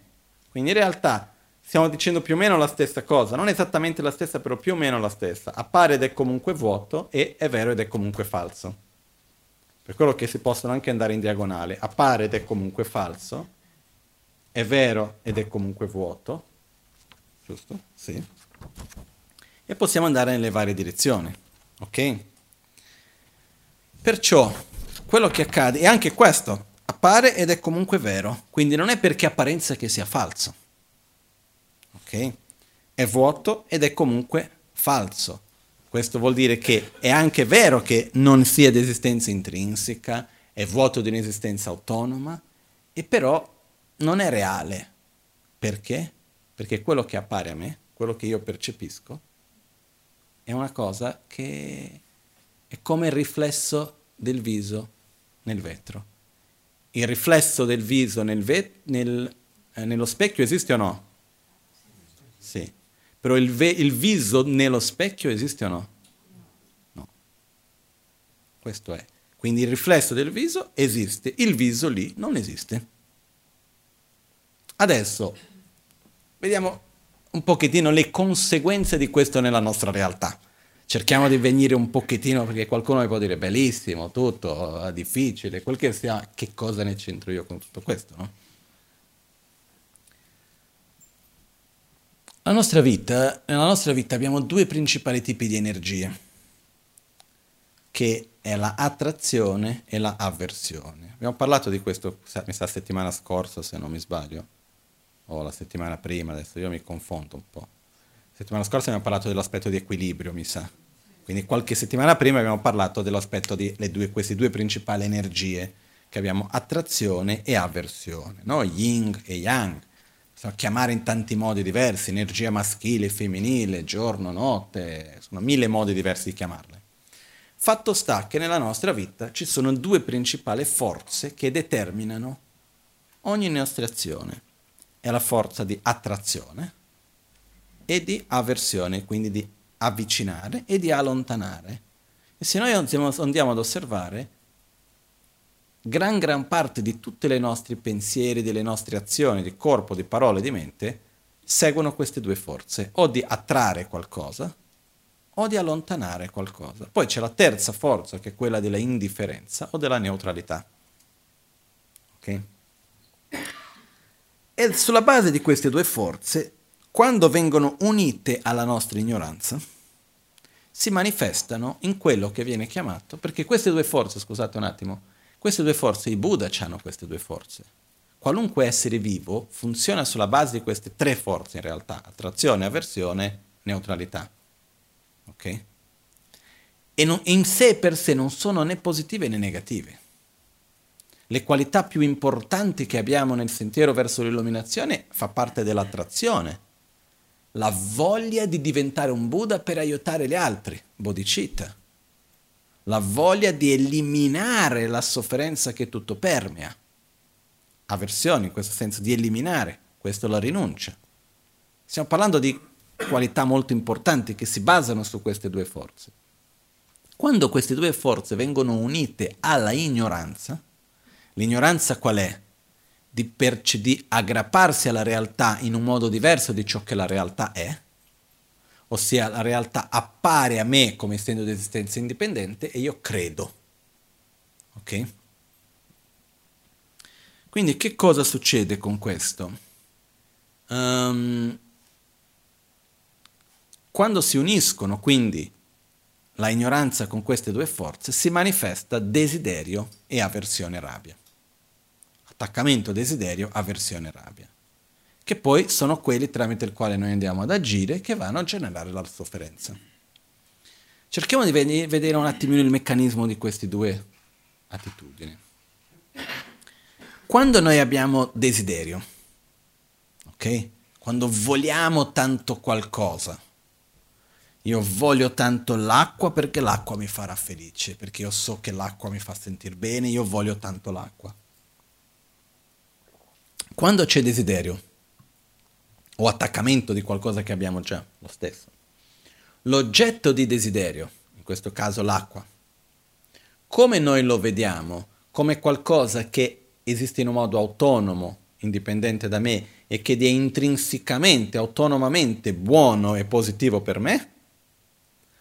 Quindi in realtà stiamo dicendo più o meno la stessa cosa, non esattamente la stessa, però più o meno la stessa. Appare ed è comunque vuoto e è vero ed è comunque falso. Per quello che si possono anche andare in diagonale. Appare ed è comunque falso, è vero ed è comunque vuoto, giusto? Sì. E possiamo andare nelle varie direzioni, ok? Perciò quello che accade è anche questo. Appare ed è comunque vero, quindi non è perché apparenza che sia falso, ok? È vuoto ed è comunque falso. Questo vuol dire che è anche vero che non sia di esistenza intrinseca, è vuoto di un'esistenza autonoma, e però non è reale. Perché? Perché quello che appare a me, quello che io percepisco, è una cosa che è come il riflesso del viso nel vetro. Il riflesso del viso nello specchio esiste o no? Sì. Però il viso nello specchio esiste o no? No. Questo è. Quindi il riflesso del viso esiste, il viso lì non esiste. Adesso vediamo un pochettino le conseguenze di questo nella nostra realtà. Cerchiamo di venire un pochettino, perché qualcuno mi può dire bellissimo, tutto, difficile, quel che sia, che cosa ne c'entro io con tutto questo, no? Nella nostra vita abbiamo due principali tipi di energie, che è la attrazione e la avversione. Abbiamo parlato di questo, mi sa, settimana scorsa, se non mi sbaglio, o la settimana prima, adesso io mi confondo un po'. Settimana scorsa abbiamo parlato dell'aspetto di equilibrio, mi sa. Quindi qualche settimana prima abbiamo parlato dell'aspetto di queste due principali energie che abbiamo, attrazione e avversione, no? Yin e Yang. Possiamo chiamare in tanti modi diversi, energia maschile, femminile, giorno, notte, sono 1000 modi diversi di chiamarle. Fatto sta che nella nostra vita ci sono due principali forze che determinano ogni nostra azione. È la forza di attrazione e di avversione, quindi di avvicinare e di allontanare. E se noi andiamo ad osservare, gran parte di tutti i nostri pensieri, delle nostre azioni, di corpo, di parole, di mente, seguono queste due forze, o di attrarre qualcosa, o di allontanare qualcosa. Poi c'è la terza forza, che è quella della indifferenza o della neutralità. Ok? E sulla base di queste due forze, quando vengono unite alla nostra ignoranza, si manifestano in quello che viene chiamato, perché queste due forze, scusate un attimo, queste due forze, i Buddha hanno queste due forze. Qualunque essere vivo funziona sulla base di queste tre forze in realtà, attrazione, avversione, neutralità. Ok? E in sé per sé non sono né positive né negative. Le qualità più importanti che abbiamo nel sentiero verso l'illuminazione fa parte dell'attrazione. La voglia di diventare un Buddha per aiutare gli altri, bodhicitta. La voglia di eliminare la sofferenza che tutto permea. Avversione, in questo senso, di eliminare. Questo è la rinuncia. Stiamo parlando di qualità molto importanti che si basano su queste due forze. Quando queste due forze vengono unite alla ignoranza, l'ignoranza qual è? Di aggrapparsi alla realtà in un modo diverso di ciò che la realtà è, ossia la realtà appare a me come essendo di esistenza indipendente e io credo. Ok? Quindi che cosa succede con questo? Quando si uniscono quindi la ignoranza con queste due forze, si manifesta desiderio e avversione rabbia. Attaccamento, desiderio, avversione rabbia. Che poi sono quelli tramite il quale noi andiamo ad agire, che vanno a generare la sofferenza. Cerchiamo di vedere un attimino il meccanismo di queste due attitudini. Quando noi abbiamo desiderio, ok? Quando vogliamo tanto qualcosa, io voglio tanto l'acqua perché l'acqua mi farà felice, perché io so che l'acqua mi fa sentire bene, io voglio tanto l'acqua. Quando c'è desiderio, o attaccamento di qualcosa che abbiamo già, lo stesso. L'oggetto di desiderio, in questo caso l'acqua, come noi lo vediamo? Come qualcosa che esiste in un modo autonomo, indipendente da me, e che è intrinsecamente, autonomamente buono e positivo per me?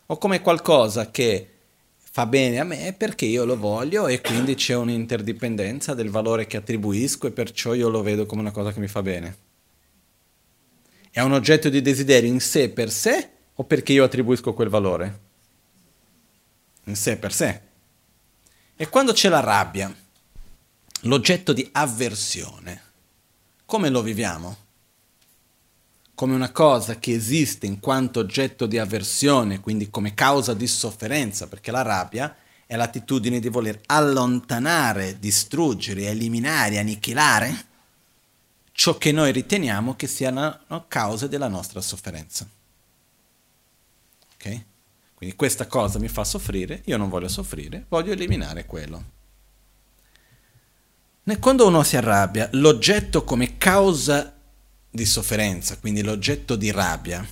O come qualcosa che fa bene a me perché io lo voglio e quindi c'è un'interdipendenza del valore che attribuisco e perciò io lo vedo come una cosa che mi fa bene? È un oggetto di desiderio in sé per sé o perché io attribuisco quel valore? In sé per sé. E quando c'è la rabbia, l'oggetto di avversione, come lo viviamo? Come una cosa che esiste in quanto oggetto di avversione, quindi come causa di sofferenza, perché la rabbia è l'attitudine di voler allontanare, distruggere, eliminare, annichilare ciò che noi riteniamo che siano cause della nostra sofferenza. Ok? Quindi questa cosa mi fa soffrire, io non voglio soffrire, voglio eliminare quello. Quando uno si arrabbia, l'oggetto come causa di sofferenza, quindi l'oggetto di rabbia,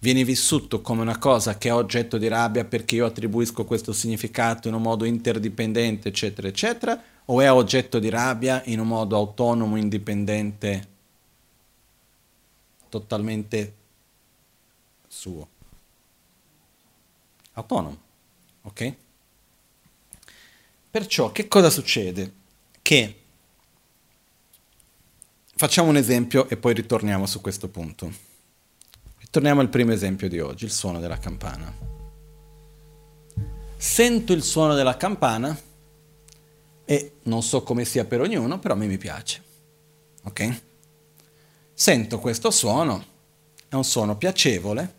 viene vissuto come una cosa che è oggetto di rabbia perché io attribuisco questo significato in un modo interdipendente, eccetera, eccetera, o è oggetto di rabbia in un modo autonomo, indipendente, totalmente suo? Autonomo, ok? Perciò che cosa succede? Che facciamo un esempio e poi ritorniamo su questo punto. Ritorniamo al primo esempio di oggi, il suono della campana. Sento il suono della campana e non so come sia per ognuno, però a me mi piace. Ok? Sento questo suono, è un suono piacevole,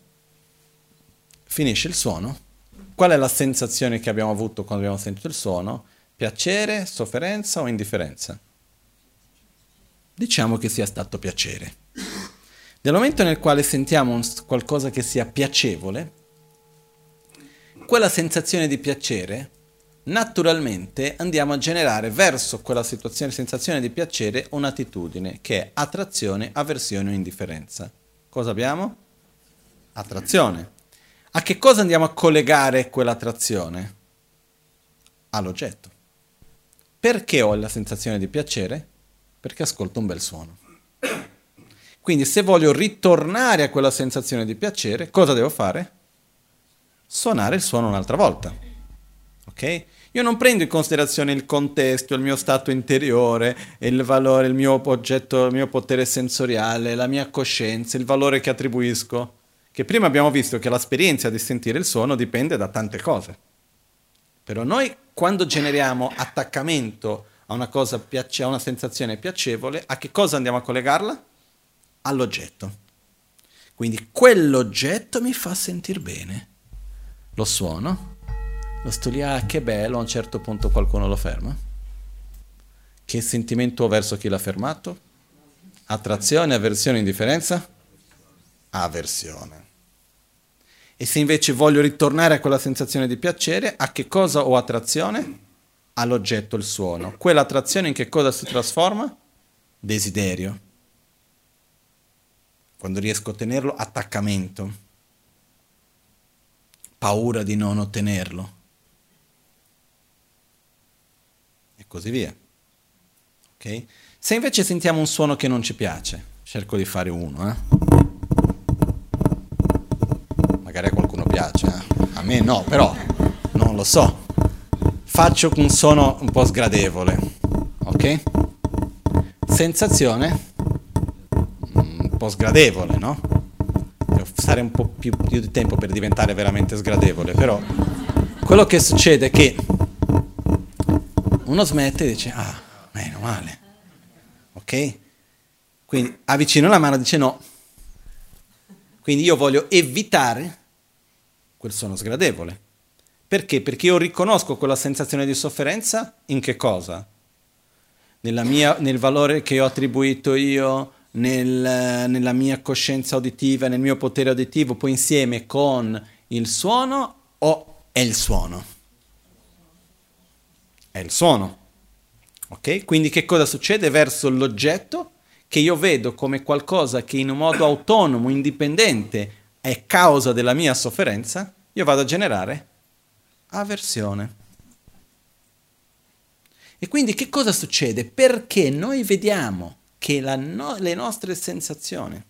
finisce il suono. Qual è la sensazione che abbiamo avuto quando abbiamo sentito il suono? Piacere, sofferenza o indifferenza? Diciamo che sia stato piacere. Nel momento nel quale sentiamo qualcosa che sia piacevole, quella sensazione di piacere, naturalmente andiamo a generare verso quella situazione, sensazione di piacere, un'attitudine che è attrazione, avversione o indifferenza. Cosa abbiamo? Attrazione. A che cosa andiamo a collegare quell'attrazione? All'oggetto. Perché ho la sensazione di piacere? Perché ascolto un bel suono. Quindi se voglio ritornare a quella sensazione di piacere, cosa devo fare? Suonare il suono un'altra volta. Ok? Io non prendo in considerazione il contesto, il mio stato interiore, il valore, il mio oggetto, il mio potere sensoriale, la mia coscienza, il valore che attribuisco. Che prima abbiamo visto che l'esperienza di sentire il suono dipende da tante cose. Però noi quando generiamo attaccamento a una cosa a una sensazione piacevole, a che cosa andiamo a collegarla? All'oggetto. Quindi quell'oggetto mi fa sentire bene. Lo suono, lo sto lì, ah, che bello, a un certo punto qualcuno lo ferma. Che sentimento ho verso chi l'ha fermato? Attrazione, avversione, indifferenza? Avversione. E se invece voglio ritornare a quella sensazione di piacere, a che cosa ho attrazione? All'oggetto, il suono. Quell'attrazione in che cosa si trasforma? Desiderio. Quando riesco a ottenerlo, attaccamento. Paura di non ottenerlo. E così via. Ok? Se invece sentiamo un suono che non ci piace, cerco di fare uno, magari a qualcuno piace, a me no, però non lo so. faccio un suono un po' sgradevole, ok? Sensazione un po' sgradevole, no? Devo stare un po' più di tempo per diventare veramente sgradevole, però quello che succede è che uno smette e dice, ah, meno male, ok? Quindi avvicino la mano e dice no. Quindi io voglio evitare quel suono sgradevole. Perché? Perché io riconosco quella sensazione di sofferenza in che cosa? Nel valore che ho attribuito io, nella mia coscienza uditiva, nel mio potere uditivo, poi insieme con il suono, o è il suono? È il suono. Ok? Quindi che cosa succede verso l'oggetto che io vedo come qualcosa che in un modo autonomo, indipendente, è causa della mia sofferenza? Io vado a generare avversione. E quindi che cosa succede? Perché noi vediamo che le nostre sensazioni,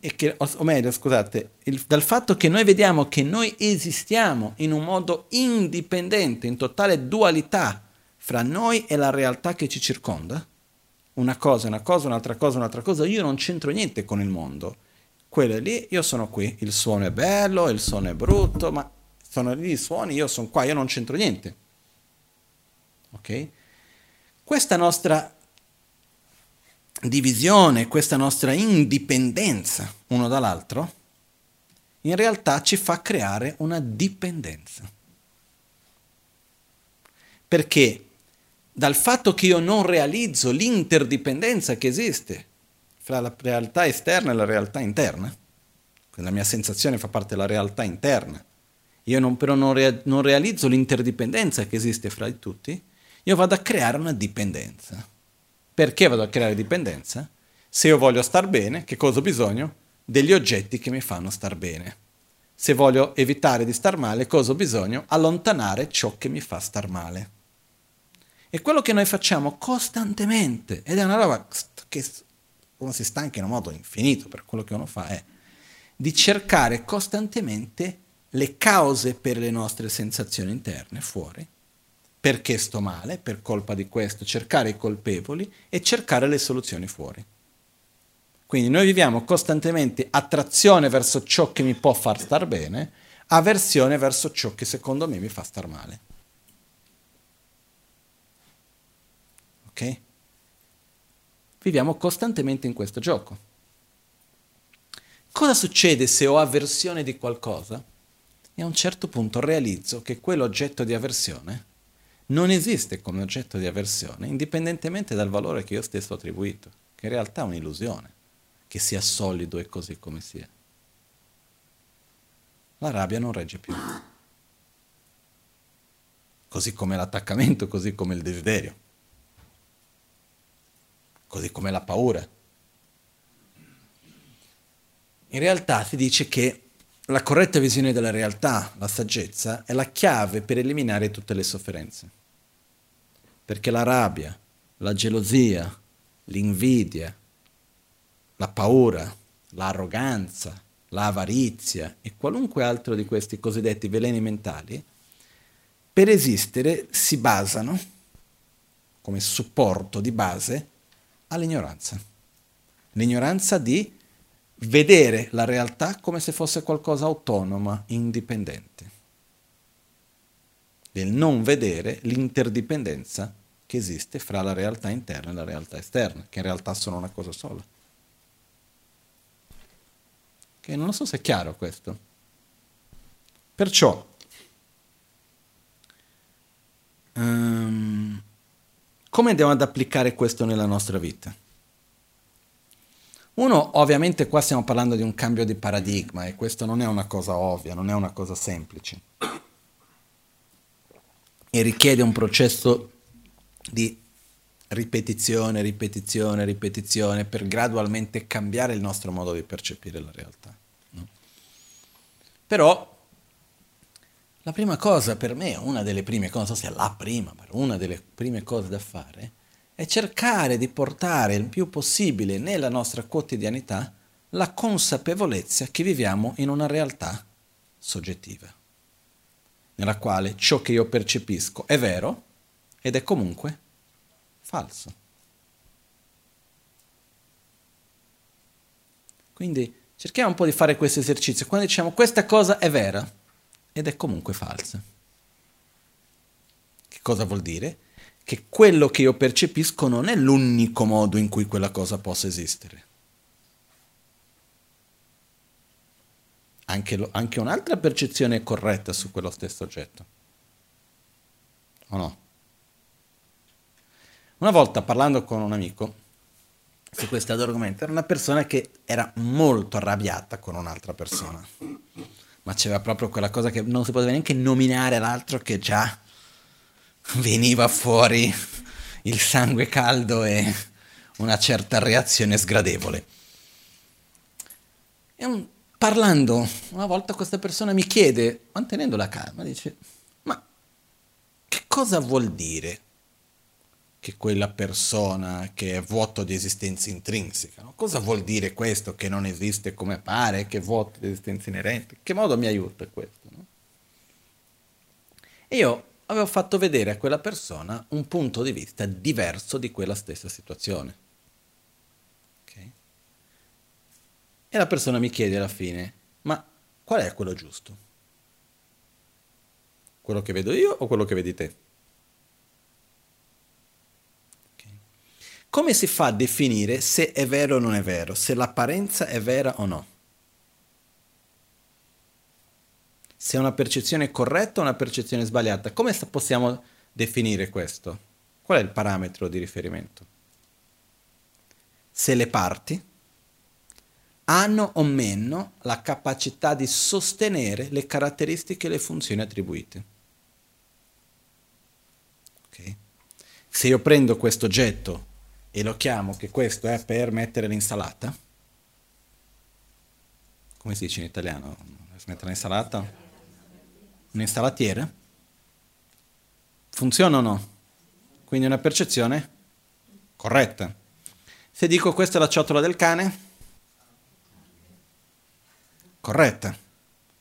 e che, o meglio, scusate, dal fatto che noi vediamo che noi esistiamo in un modo indipendente, in totale dualità fra noi e la realtà che ci circonda, una cosa, una cosa, un'altra cosa, un'altra cosa, io non c'entro niente con il mondo, quello è lì, io sono qui, il suono è bello, il suono è brutto, ma sono lì i suoni, io sono qua, io non c'entro niente. Ok? Questa nostra divisione, questa nostra indipendenza uno dall'altro, in realtà ci fa creare una dipendenza. Perché dal fatto che io non realizzo l'interdipendenza che esiste fra la realtà esterna e la realtà interna, la mia sensazione fa parte della realtà interna, io non realizzo l'interdipendenza che esiste fra di tutti, io vado a creare una dipendenza. Perché vado a creare dipendenza? Se io voglio star bene, che cosa ho bisogno? Degli oggetti che mi fanno star bene. Se voglio evitare di star male, cosa ho bisogno? Allontanare ciò che mi fa star male. E quello che noi facciamo costantemente, ed è una roba che uno si stanca in un modo infinito per quello che uno fa, è di cercare costantemente le cause per le nostre sensazioni interne, fuori, perché sto male, per colpa di questo, cercare i colpevoli e cercare le soluzioni fuori. Quindi noi viviamo costantemente attrazione verso ciò che mi può far star bene, avversione verso ciò che secondo me mi fa star male. Ok? Viviamo costantemente in questo gioco. Cosa succede se ho avversione di qualcosa? E a un certo punto realizzo che quell'oggetto di avversione non esiste come oggetto di avversione, indipendentemente dal valore che io stesso ho attribuito, che in realtà è un'illusione, che sia solido e così come sia. La rabbia non regge più. Così come l'attaccamento, così come il desiderio, così come la paura. In realtà si dice che la corretta visione della realtà, la saggezza, è la chiave per eliminare tutte le sofferenze. Perché la rabbia, la gelosia, l'invidia, la paura, l'arroganza, l'avarizia e qualunque altro di questi cosiddetti veleni mentali, per esistere si basano, come supporto di base, all'ignoranza. L'ignoranza di vedere la realtà come se fosse qualcosa autonoma, indipendente. Del non vedere l'interdipendenza che esiste fra la realtà interna e la realtà esterna, che in realtà sono una cosa sola. Che non so se è chiaro questo. Perciò, come andiamo ad applicare questo nella nostra vita? Uno, ovviamente qua stiamo parlando di un cambio di paradigma e questo non è una cosa ovvia, non è una cosa semplice e richiede un processo di ripetizione, ripetizione, ripetizione per gradualmente cambiare il nostro modo di percepire la realtà, no? Però la prima cosa per me, una delle prime cose, non so se è la prima, ma una delle prime cose da fare è cercare di portare il più possibile nella nostra quotidianità la consapevolezza che viviamo in una realtà soggettiva. nella quale ciò che io percepisco è vero ed è comunque falso. Quindi cerchiamo un po' di fare questo esercizio. Quando diciamo questa cosa è vera ed è comunque falsa, che cosa vuol dire? Che quello che io percepisco non è l'unico modo in cui quella cosa possa esistere. Anche un'altra percezione è corretta su quello stesso oggetto. O no? Una volta, parlando con un amico su questo argomento, era una persona che era molto arrabbiata con un'altra persona, ma c'era proprio quella cosa che non si poteva neanche nominare l'altro, che già veniva fuori il sangue caldo e una certa reazione sgradevole. Parlando, una volta questa persona mi chiede, mantenendo la calma, dice: ma che cosa vuol dire che quella persona che è vuoto di esistenza intrinseca, no? Cosa vuol dire questo, che non esiste come pare, che è vuoto di esistenza inerente? In che modo mi aiuta questo? No? E io avevo fatto vedere a quella persona un punto di vista diverso di quella stessa situazione. Okay? E la persona mi chiede alla fine: ma qual è quello giusto? Quello che vedo io o quello che vedi te? Come si fa a definire se è vero o non è vero, se l'apparenza è vera o no? Se è una percezione corretta o una percezione sbagliata? Come possiamo definire questo? Qual è il parametro di riferimento? Se le parti hanno o meno la capacità di sostenere le caratteristiche e le funzioni attribuite. Okay. Se io prendo questo oggetto e lo chiamo che questo è per mettere l'insalata, come si dice in italiano? Mettere l'insalata? Un'insalatiera? Funziona o no? Quindi una percezione corretta. Se dico questa è la ciotola del cane, corretta,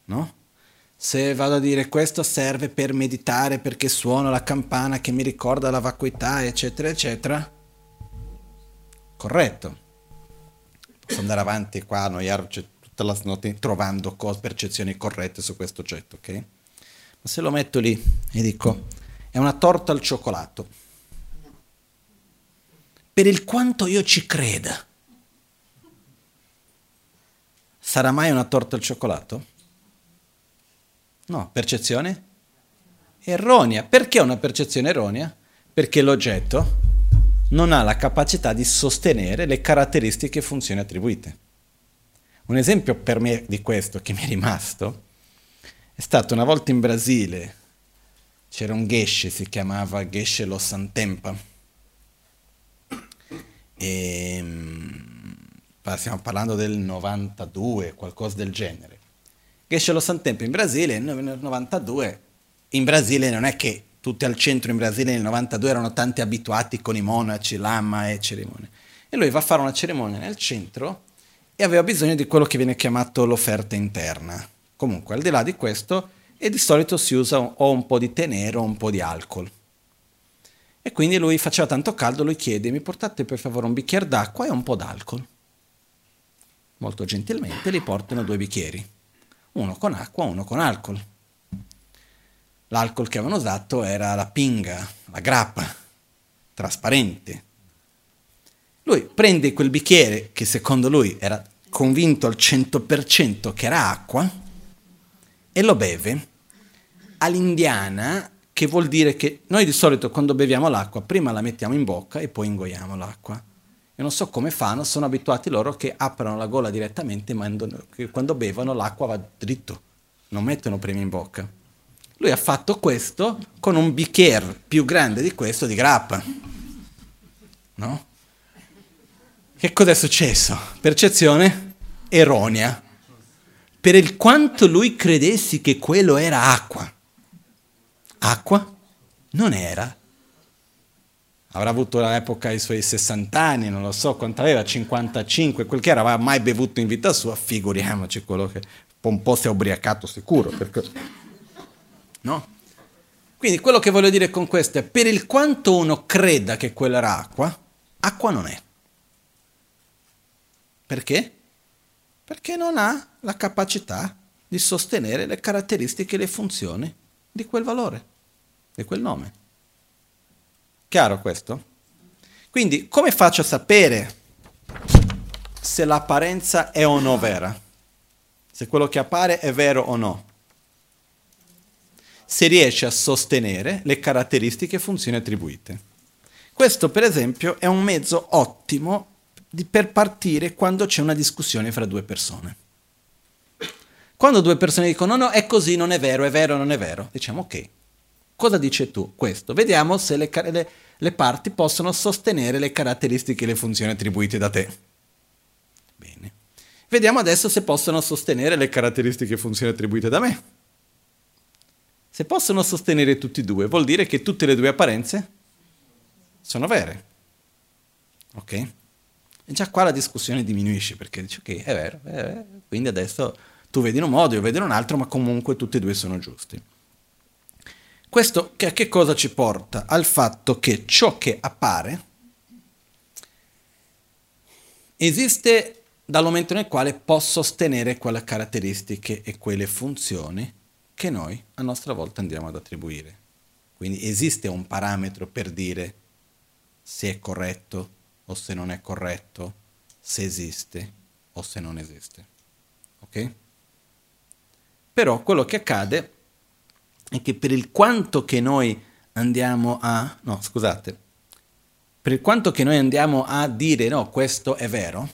no? Se vado a dire questo serve per meditare perché suona la campana che mi ricorda la vacuità, eccetera, eccetera, corretto. Posso andare avanti qua, annoiarci tutta la notte trovando percezioni corrette su questo oggetto, ok? Ma se lo metto lì e dico è una torta al cioccolato, per il quanto io ci creda, sarà mai una torta al cioccolato? No, percezione erronea. Perché una percezione erronea? Perché l'oggetto non ha la capacità di sostenere le caratteristiche e funzioni attribuite. Un esempio per me di questo che mi è rimasto è stato una volta in Brasile. C'era un geshe, si chiamava Geshe Lobsang Tenpa. Stiamo parlando del 92, qualcosa del genere. Geshe Lobsang Tenpa in Brasile nel 92. In Brasile non è che tutti al centro in Brasile nel 92 erano tanti abituati con i monaci, lama e cerimonie. E lui va a fare una cerimonia nel centro e aveva bisogno di quello che viene chiamato l'offerta interna. Comunque, al di là di questo, e di solito si usa o un po' di tè nero o un po' di alcol. E quindi lui faceva tanto caldo, lui chiede: mi portate per favore un bicchiere d'acqua e un po' d'alcol? Molto gentilmente gli portano 2 bicchieri, uno con acqua, uno con alcol. L'alcol che avevano usato era la pinga, la grappa, trasparente. Lui prende quel bicchiere, che secondo lui era convinto al 100% che era acqua, e lo beve all'indiana, che vuol dire che noi di solito quando beviamo l'acqua prima la mettiamo in bocca e poi ingoiamo l'acqua. E non so come fanno, sono abituati loro che aprono la gola direttamente, ma quando bevono l'acqua va dritto, non mettono prima in bocca. Lui ha fatto questo con un bicchiere più grande di questo di grappa, no? Che cosa è successo? Percezione erronea. Per il quanto lui credessi che quello era acqua, acqua non era. Avrà avuto all'epoca i suoi 60 anni, non lo so quanto aveva, 55, quel che era, aveva mai bevuto in vita sua, figuriamoci quello che un po' si è ubriacato sicuro, perché no? Quindi quello che voglio dire con questo è, per il quanto uno creda che quella era acqua, acqua non è. Perché? Perché non ha la capacità di sostenere le caratteristiche e le funzioni di quel valore, di quel nome. Chiaro questo? Quindi come faccio a sapere se l'apparenza è o no vera? Se quello che appare è vero o no? Se riesce a sostenere le caratteristiche e funzioni attribuite. Questo, per esempio, è un mezzo ottimo per partire quando c'è una discussione fra due persone. Quando due persone dicono no, no, è così, non è vero, è vero, non è vero, diciamo ok, cosa dici tu? Questo. Vediamo se le parti possono sostenere le caratteristiche e le funzioni attribuite da te. Bene. Vediamo adesso se possono sostenere le caratteristiche e funzioni attribuite da me. Se possono sostenere tutti e due, vuol dire che tutte le due apparenze sono vere. Ok? E già qua la discussione diminuisce, perché dici ok, è vero, è vero, quindi adesso tu vedi in un modo, io vedo in un altro, ma comunque tutti e due sono giusti. Questo a che cosa ci porta? Al fatto che ciò che appare esiste dal momento nel quale può sostenere quelle caratteristiche e quelle funzioni che noi a nostra volta andiamo ad attribuire. Quindi esiste un parametro per dire se è corretto o se non è corretto, se esiste o se non esiste. Ok? Però quello che accade è che per il quanto che noi andiamo a... no, scusate. Per il quanto che noi andiamo a dire no, questo è vero,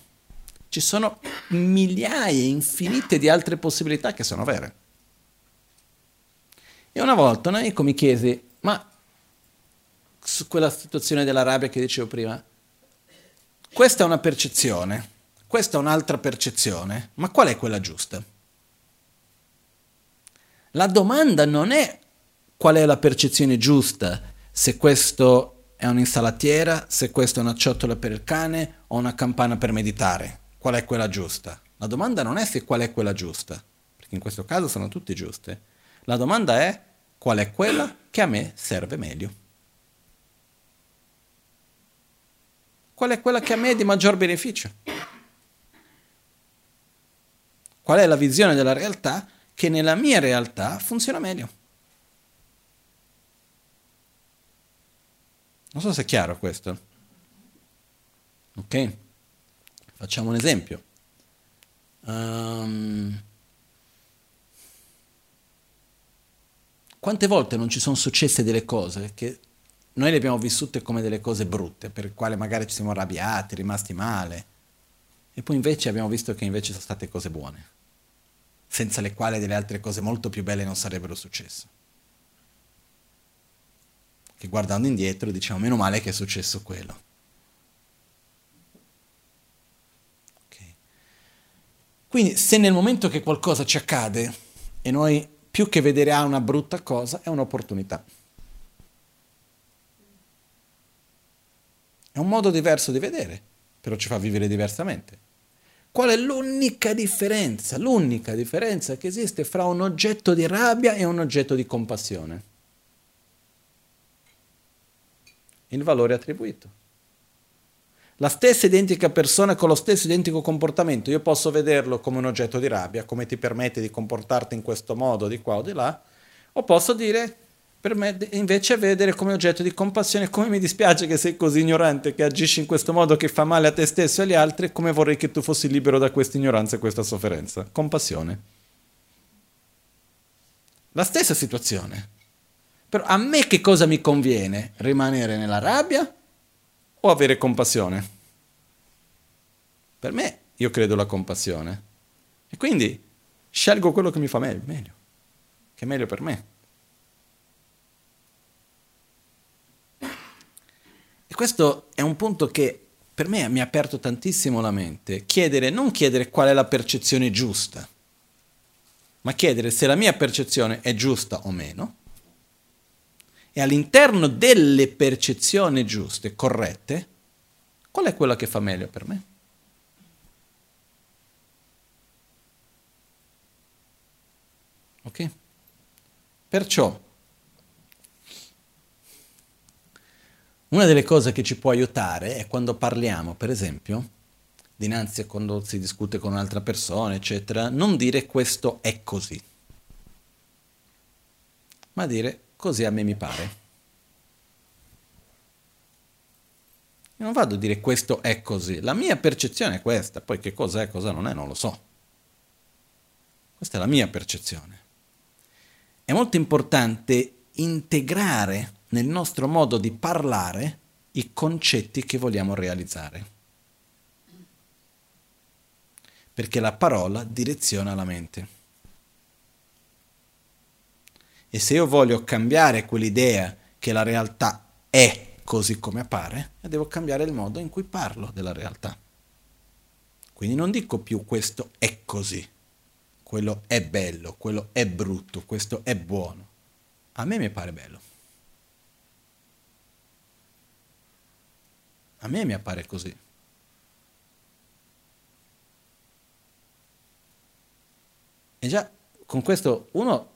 ci sono migliaia, infinite di altre possibilità che sono vere. E una volta un amico mi chiese, ma su quella situazione della rabbia che dicevo prima, questa è una percezione, questa è un'altra percezione, ma qual è quella giusta? La domanda non è qual è la percezione giusta, se questo è un'insalatiera, se questa è una ciotola per il cane o una campana per meditare, qual è quella giusta? La domanda non è se qual è quella giusta, perché in questo caso sono tutte giuste. La domanda è, qual è quella che a me serve meglio? Qual è quella che a me è di maggior beneficio? Qual è la visione della realtà che nella mia realtà funziona meglio? Non so se è chiaro questo. Ok? Facciamo un esempio. Quante volte non ci sono successe delle cose che noi le abbiamo vissute come delle cose brutte, per le quali magari ci siamo arrabbiati, rimasti male, e poi invece abbiamo visto che invece sono state cose buone, senza le quali delle altre cose molto più belle non sarebbero successe. Che guardando indietro diciamo meno male che è successo quello. Okay. Quindi se nel momento che qualcosa ci accade e noi più che vedere una brutta cosa, è un'opportunità. È un modo diverso di vedere, però ci fa vivere diversamente. Qual è l'unica differenza che esiste fra un oggetto di rabbia e un oggetto di compassione? Il valore attribuito. La stessa identica persona con lo stesso identico comportamento, io posso vederlo come un oggetto di rabbia, come ti permette di comportarti in questo modo, di qua o di là, o posso dire, per me, invece vedere come oggetto di compassione, come mi dispiace che sei così ignorante, che agisci in questo modo che fa male a te stesso e agli altri, come vorrei che tu fossi libero da questa ignoranza e questa sofferenza. Compassione. La stessa situazione. Però a me che cosa mi conviene? Rimanere nella rabbia? O avere compassione? Per me, io credo la compassione. E quindi scelgo quello che mi fa meglio, che è meglio per me. E questo è un punto che per me mi ha aperto tantissimo la mente. Non chiedere qual è la percezione giusta, ma chiedere se la mia percezione è giusta o meno. E all'interno delle percezioni giuste, corrette, qual è quella che fa meglio per me? Ok? Perciò, una delle cose che ci può aiutare è quando parliamo, per esempio, dinanzi a quando si discute con un'altra persona, eccetera, non dire questo è così, ma dire così a me mi pare. Io non vado a dire questo è così, la mia percezione è questa, poi che cosa è, cosa non è, non lo so. Questa è la mia percezione. È molto importante integrare nel nostro modo di parlare i concetti che vogliamo realizzare. Perché la parola direziona la mente. E se io voglio cambiare quell'idea che la realtà è così come appare, devo cambiare il modo in cui parlo della realtà. Quindi non dico più questo è così, quello è bello, quello è brutto, questo è buono. A me mi pare bello. A me mi appare così. E già con questo, uno,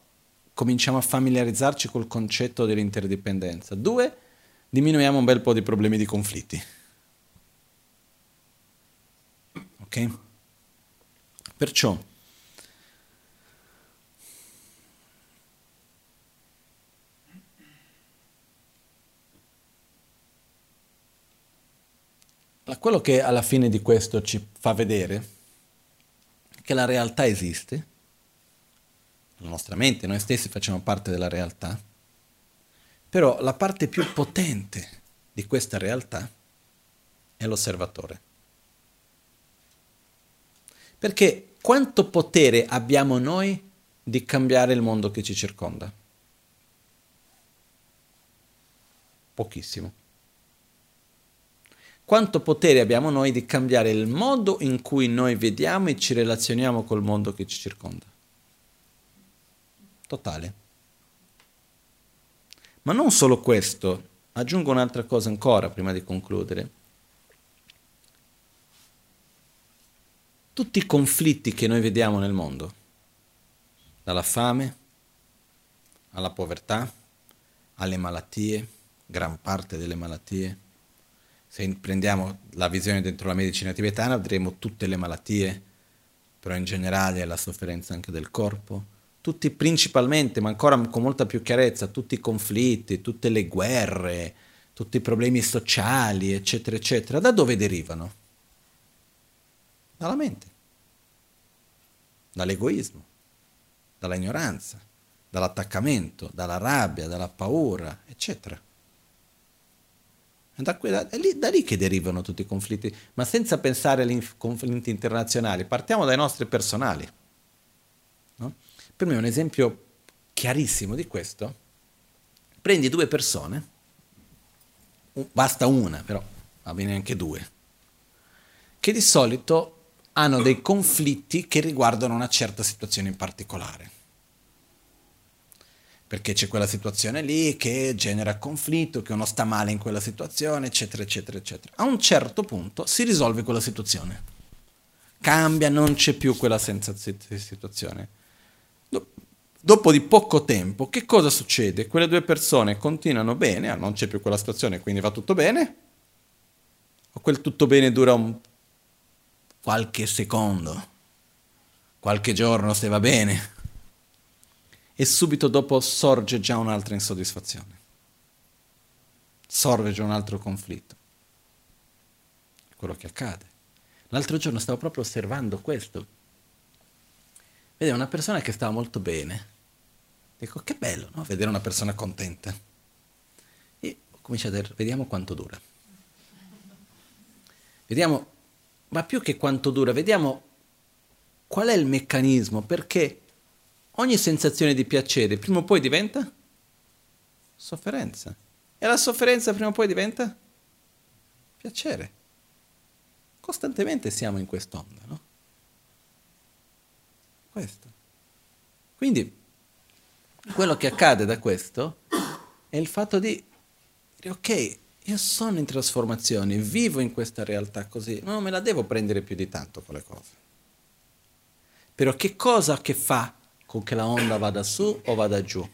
cominciamo a familiarizzarci col concetto dell'interdipendenza. Due, diminuiamo un bel po' di problemi di conflitti. Ok? Perciò, quello che alla fine di questo ci fa vedere è che la realtà esiste, la nostra mente, noi stessi facciamo parte della realtà. Però la parte più potente di questa realtà è l'osservatore. Perché quanto potere abbiamo noi di cambiare il mondo che ci circonda? Pochissimo. Quanto potere abbiamo noi di cambiare il modo in cui noi vediamo e ci relazioniamo col mondo che ci circonda? Totale. Ma non solo questo, aggiungo un'altra cosa ancora prima di concludere. Tutti i conflitti che noi vediamo nel mondo, dalla fame alla povertà, alle malattie, gran parte delle malattie, se prendiamo la visione dentro la medicina tibetana vedremo tutte le malattie, però in generale la sofferenza anche del corpo, tutti principalmente, ma ancora con molta più chiarezza, tutti i conflitti, tutte le guerre, tutti i problemi sociali, eccetera, eccetera, da dove derivano? Dalla mente, dall'egoismo, dall'ignoranza, dall'attaccamento, dalla rabbia, dalla paura, eccetera. Da lì che derivano tutti i conflitti, ma senza pensare agli conflitti internazionali, partiamo dai nostri personali, no? Per me un esempio chiarissimo di questo, prendi due persone, basta una però, va bene anche due, che di solito hanno dei conflitti che riguardano una certa situazione in particolare, perché c'è quella situazione lì che genera conflitto, che uno sta male in quella situazione, eccetera, eccetera, eccetera. A un certo punto si risolve quella situazione, cambia, non c'è più quella situazione. Dopo di poco tempo, che cosa succede? Quelle due persone continuano bene, non c'è più quella situazione, quindi va tutto bene? O quel tutto bene dura qualche secondo, qualche giorno se va bene? E subito dopo sorge già un'altra insoddisfazione, sorge già un altro conflitto. È quello che accade. L'altro giorno stavo proprio osservando questo. Vedevo una persona che stava molto bene. Dico, che bello, no? Vedere una persona contenta. E comincio a dire, vediamo quanto dura. Vediamo, ma più che quanto dura, vediamo qual è il meccanismo, perché ogni sensazione di piacere prima o poi diventa sofferenza. E la sofferenza prima o poi diventa piacere. Costantemente siamo in quest'onda, no? Questo. Quindi quello che accade da questo è il fatto di dire, ok, io sono in trasformazione, vivo in questa realtà così, non me la devo prendere più di tanto con le cose. Però che cosa che fa con che la onda vada su o vada giù?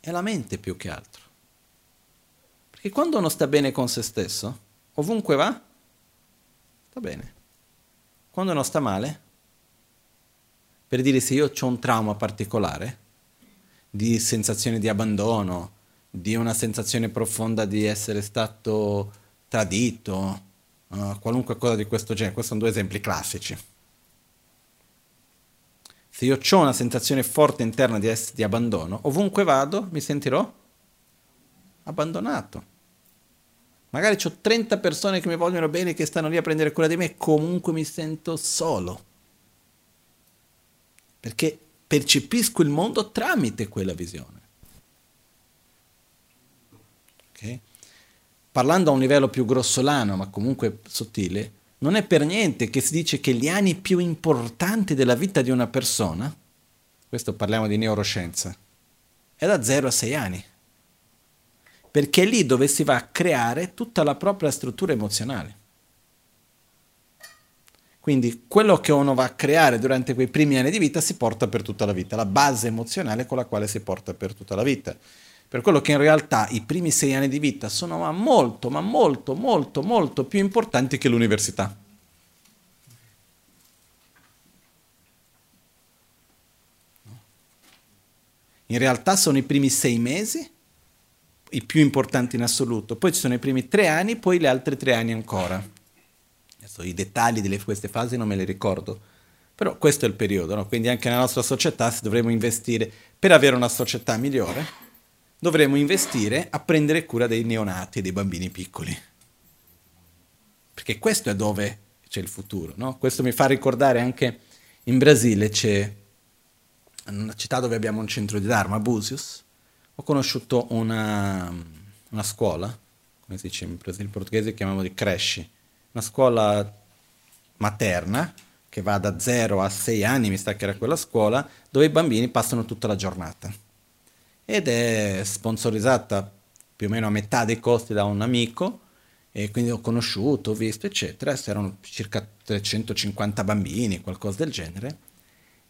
è la mente più che altro. Perché quando uno sta bene con se stesso, ovunque va, sta bene. Quando uno sta male, per dire, se io ho un trauma particolare, di sensazione di abbandono, di una sensazione profonda di essere stato tradito, qualunque cosa di questo genere, questi sono due esempi classici. Se io ho una sensazione forte interna di abbandono, ovunque vado mi sentirò abbandonato. Magari ho 30 persone che mi vogliono bene, che stanno lì a prendere cura di me, comunque mi sento solo. Perché percepisco il mondo tramite quella visione. Okay? Parlando a un livello più grossolano, ma comunque sottile, non è per niente che si dice che gli anni più importanti della vita di una persona, questo parliamo di neuroscienza, è da 0 a 6 anni. Perché è lì dove si va a creare tutta la propria struttura emozionale. Quindi quello che uno va a creare durante quei primi anni di vita si porta per tutta la vita, la base emozionale con la quale si porta per tutta la vita. Per quello che in realtà i primi 6 anni di vita sono molto più importanti che l'università. In realtà sono i primi 6 mesi, i più importanti in assoluto, poi ci sono i primi 3 anni, poi gli altri 3 anni ancora. Adesso i dettagli di queste fasi non me li ricordo, però questo è il periodo, no? Quindi anche nella nostra società, se dovremo investire per avere una società migliore, dovremo investire a prendere cura dei neonati e dei bambini piccoli. Perché questo è dove c'è il futuro, no? Questo mi fa ricordare anche in Brasile, c'è una città dove abbiamo un centro di Dharma, a Búzios. Ho conosciuto una scuola, come si dice in Brasile, in portoghese chiamiamo di creche, una scuola materna che va da 0 a 6 anni, mi sa che era quella scuola, dove i bambini passano tutta la giornata. Ed è sponsorizzata più o meno a metà dei costi da un amico, e quindi ho conosciuto, ho visto, eccetera. Erano circa 350 bambini, qualcosa del genere,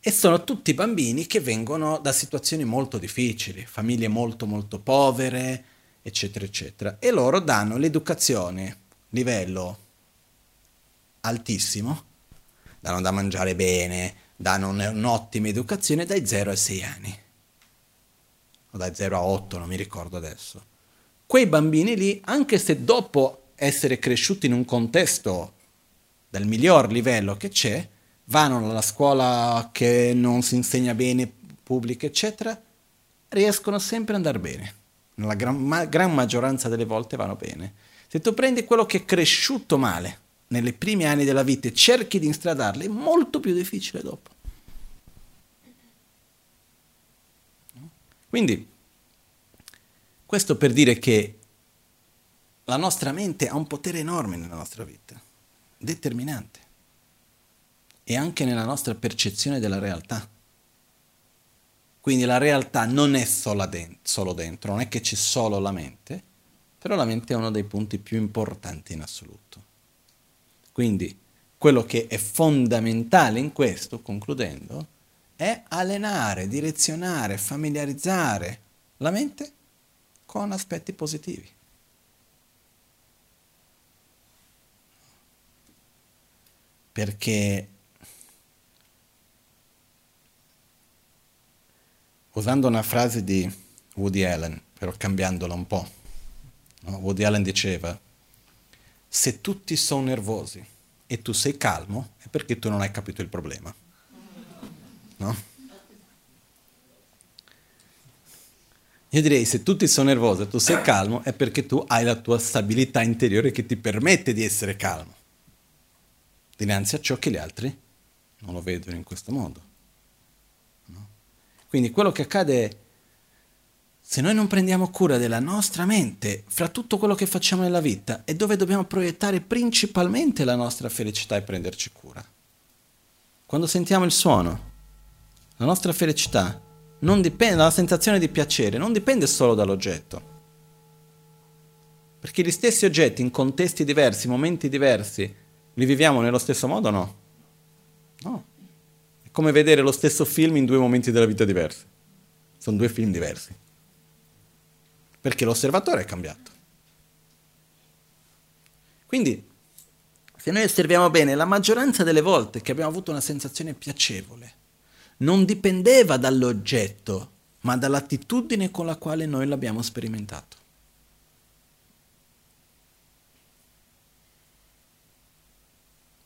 e sono tutti bambini che vengono da situazioni molto difficili, famiglie molto povere, eccetera eccetera, e loro danno l'educazione livello altissimo, danno da mangiare bene, danno un'ottima educazione dai 0 ai 6 anni. Da 0 a 8, non mi ricordo adesso. Quei bambini lì, anche se dopo essere cresciuti in un contesto del miglior livello che c'è, vanno alla scuola che non si insegna bene, pubblica, eccetera, riescono sempre ad andare bene. Nella gran maggioranza delle volte vanno bene. Se tu prendi quello che è cresciuto male nei primi anni della vita e cerchi di instradarli, è molto più difficile dopo. Quindi, questo per dire che la nostra mente ha un potere enorme nella nostra vita, determinante, e anche nella nostra percezione della realtà. Quindi la realtà non è solo dentro, non è che c'è solo la mente, però la mente è uno dei punti più importanti in assoluto. Quindi, quello che è fondamentale in questo, concludendo, è allenare, direzionare, familiarizzare la mente con aspetti positivi. Perché, usando una frase di Woody Allen, però cambiandola un po', no? Woody Allen diceva, se tutti sono nervosi e tu sei calmo, è perché tu non hai capito il problema. No? Io direi, se tutti sono nervosi e tu sei calmo, è perché tu hai la tua stabilità interiore che ti permette di essere calmo dinanzi a ciò che gli altri non lo vedono in questo modo, no? Quindi quello che accade è, se noi non prendiamo cura della nostra mente fra tutto quello che facciamo nella vita, è dove dobbiamo proiettare principalmente la nostra felicità e prenderci cura. Quando sentiamo il suono, la nostra felicità non dipende, la sensazione di piacere non dipende solo dall'oggetto, perché gli stessi oggetti in contesti diversi, momenti diversi, li viviamo nello stesso modo o no? No. È come vedere lo stesso film in 2 momenti della vita diversi. Sono 2 film diversi. perché l'osservatore è cambiato. Quindi, se noi osserviamo bene, la maggioranza delle volte che abbiamo avuto una sensazione piacevole non dipendeva dall'oggetto, ma dall'attitudine con la quale noi l'abbiamo sperimentato.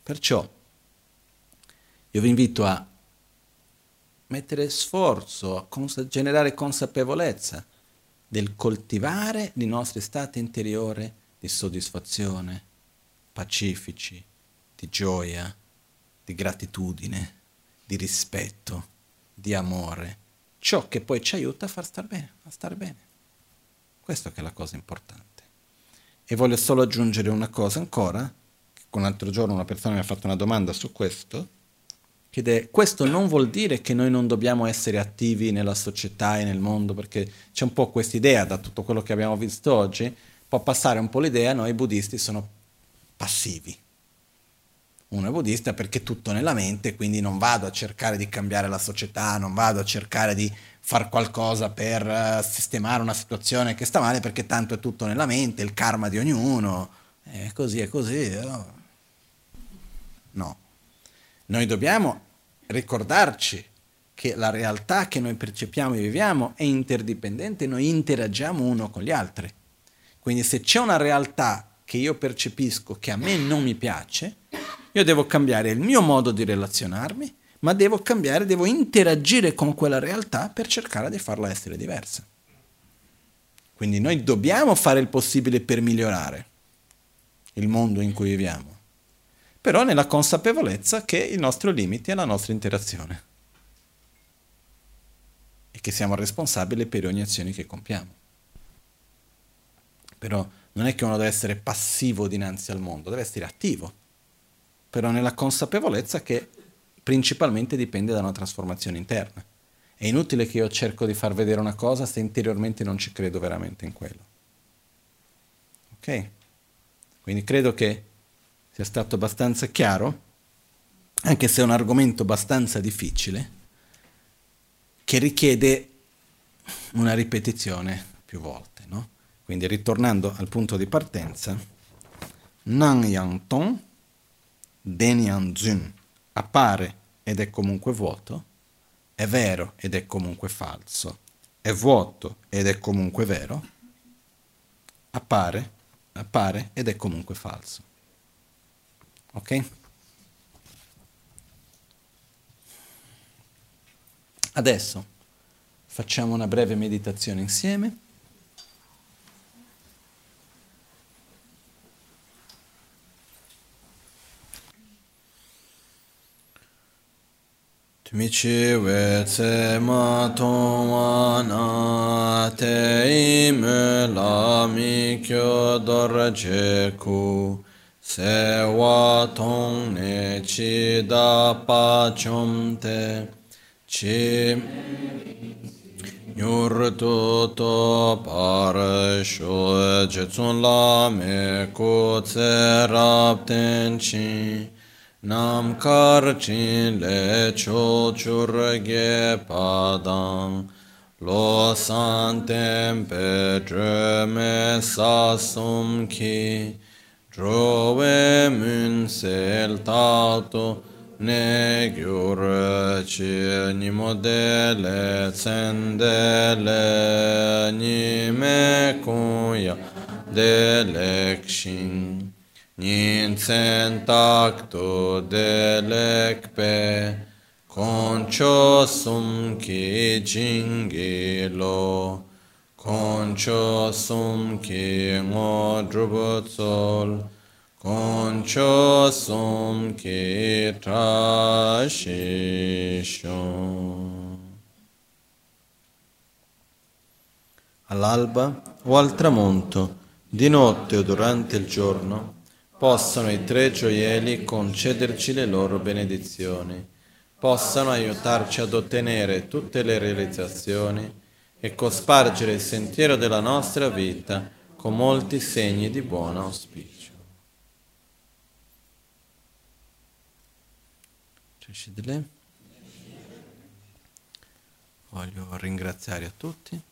Perciò io vi invito a mettere sforzo, a generare consapevolezza del coltivare il nostro stato interiore di soddisfazione, pacifici, di gioia, di gratitudine, di rispetto, di amore, ciò che poi ci aiuta a far star bene, a stare bene. Questo che è la cosa importante. E voglio solo aggiungere una cosa ancora. Un altro giorno una persona mi ha fatto una domanda su questo, ed è: questo non vuol dire che noi non dobbiamo essere attivi nella società e nel mondo, perché c'è un po' questa idea, da tutto quello che abbiamo visto oggi può passare un po' l'idea, noi buddisti sono passivi, uno è buddista perché tutto nella mente, quindi non vado a cercare di cambiare la società, non vado a cercare di far qualcosa per sistemare una situazione che sta male, perché tanto è tutto nella mente, il karma di ognuno è così, no? No, noi dobbiamo ricordarci che la realtà che noi percepiamo e viviamo è interdipendente, noi interagiamo uno con gli altri. Quindi se c'è una realtà che io percepisco che a me non mi piace, io devo cambiare il mio modo di relazionarmi, ma devo cambiare, devo interagire con quella realtà per cercare di farla essere diversa. Quindi noi dobbiamo fare il possibile per migliorare il mondo in cui viviamo, però nella consapevolezza che il nostro limite è la nostra interazione e che siamo responsabili per ogni azione che compiamo. Però non è che uno deve essere passivo dinanzi al mondo, deve essere attivo, però nella consapevolezza che principalmente dipende da una trasformazione interna. È inutile che io cerco di far vedere una cosa se interiormente non ci credo veramente in quello. Ok? Quindi credo che sia stato abbastanza chiaro, anche se è un argomento abbastanza difficile, che richiede una ripetizione più volte, no? Quindi ritornando al punto di partenza, Nan Yang Tong, Den Yang Zun, appare ed è comunque vuoto, è vero ed è comunque falso, è vuoto ed è comunque vero, appare ed è comunque falso. Ok? Adesso facciamo una breve meditazione insieme. Michi vece matomana te imela mikyo dorjeku sewa tong ne chida pachomte chi nyurtu to parasho jetsun lame ko tserapten chi Nam karchin le chochurge padang lo santem pedre me sasum ki drove mun sel tato ne gyurci ni modele tsendele ni me kuya delekshin Nincen tacto delecpe, concio sum chi gingilo, concio sum chi modrubuzzol, concio sum chi trasciscio. All'alba o al tramonto, di notte o durante il giorno, possano i tre gioielli concederci le loro benedizioni, possano aiutarci ad ottenere tutte le realizzazioni e cospargere il sentiero della nostra vita con molti segni di buon auspicio. Voglio ringraziare a tutti.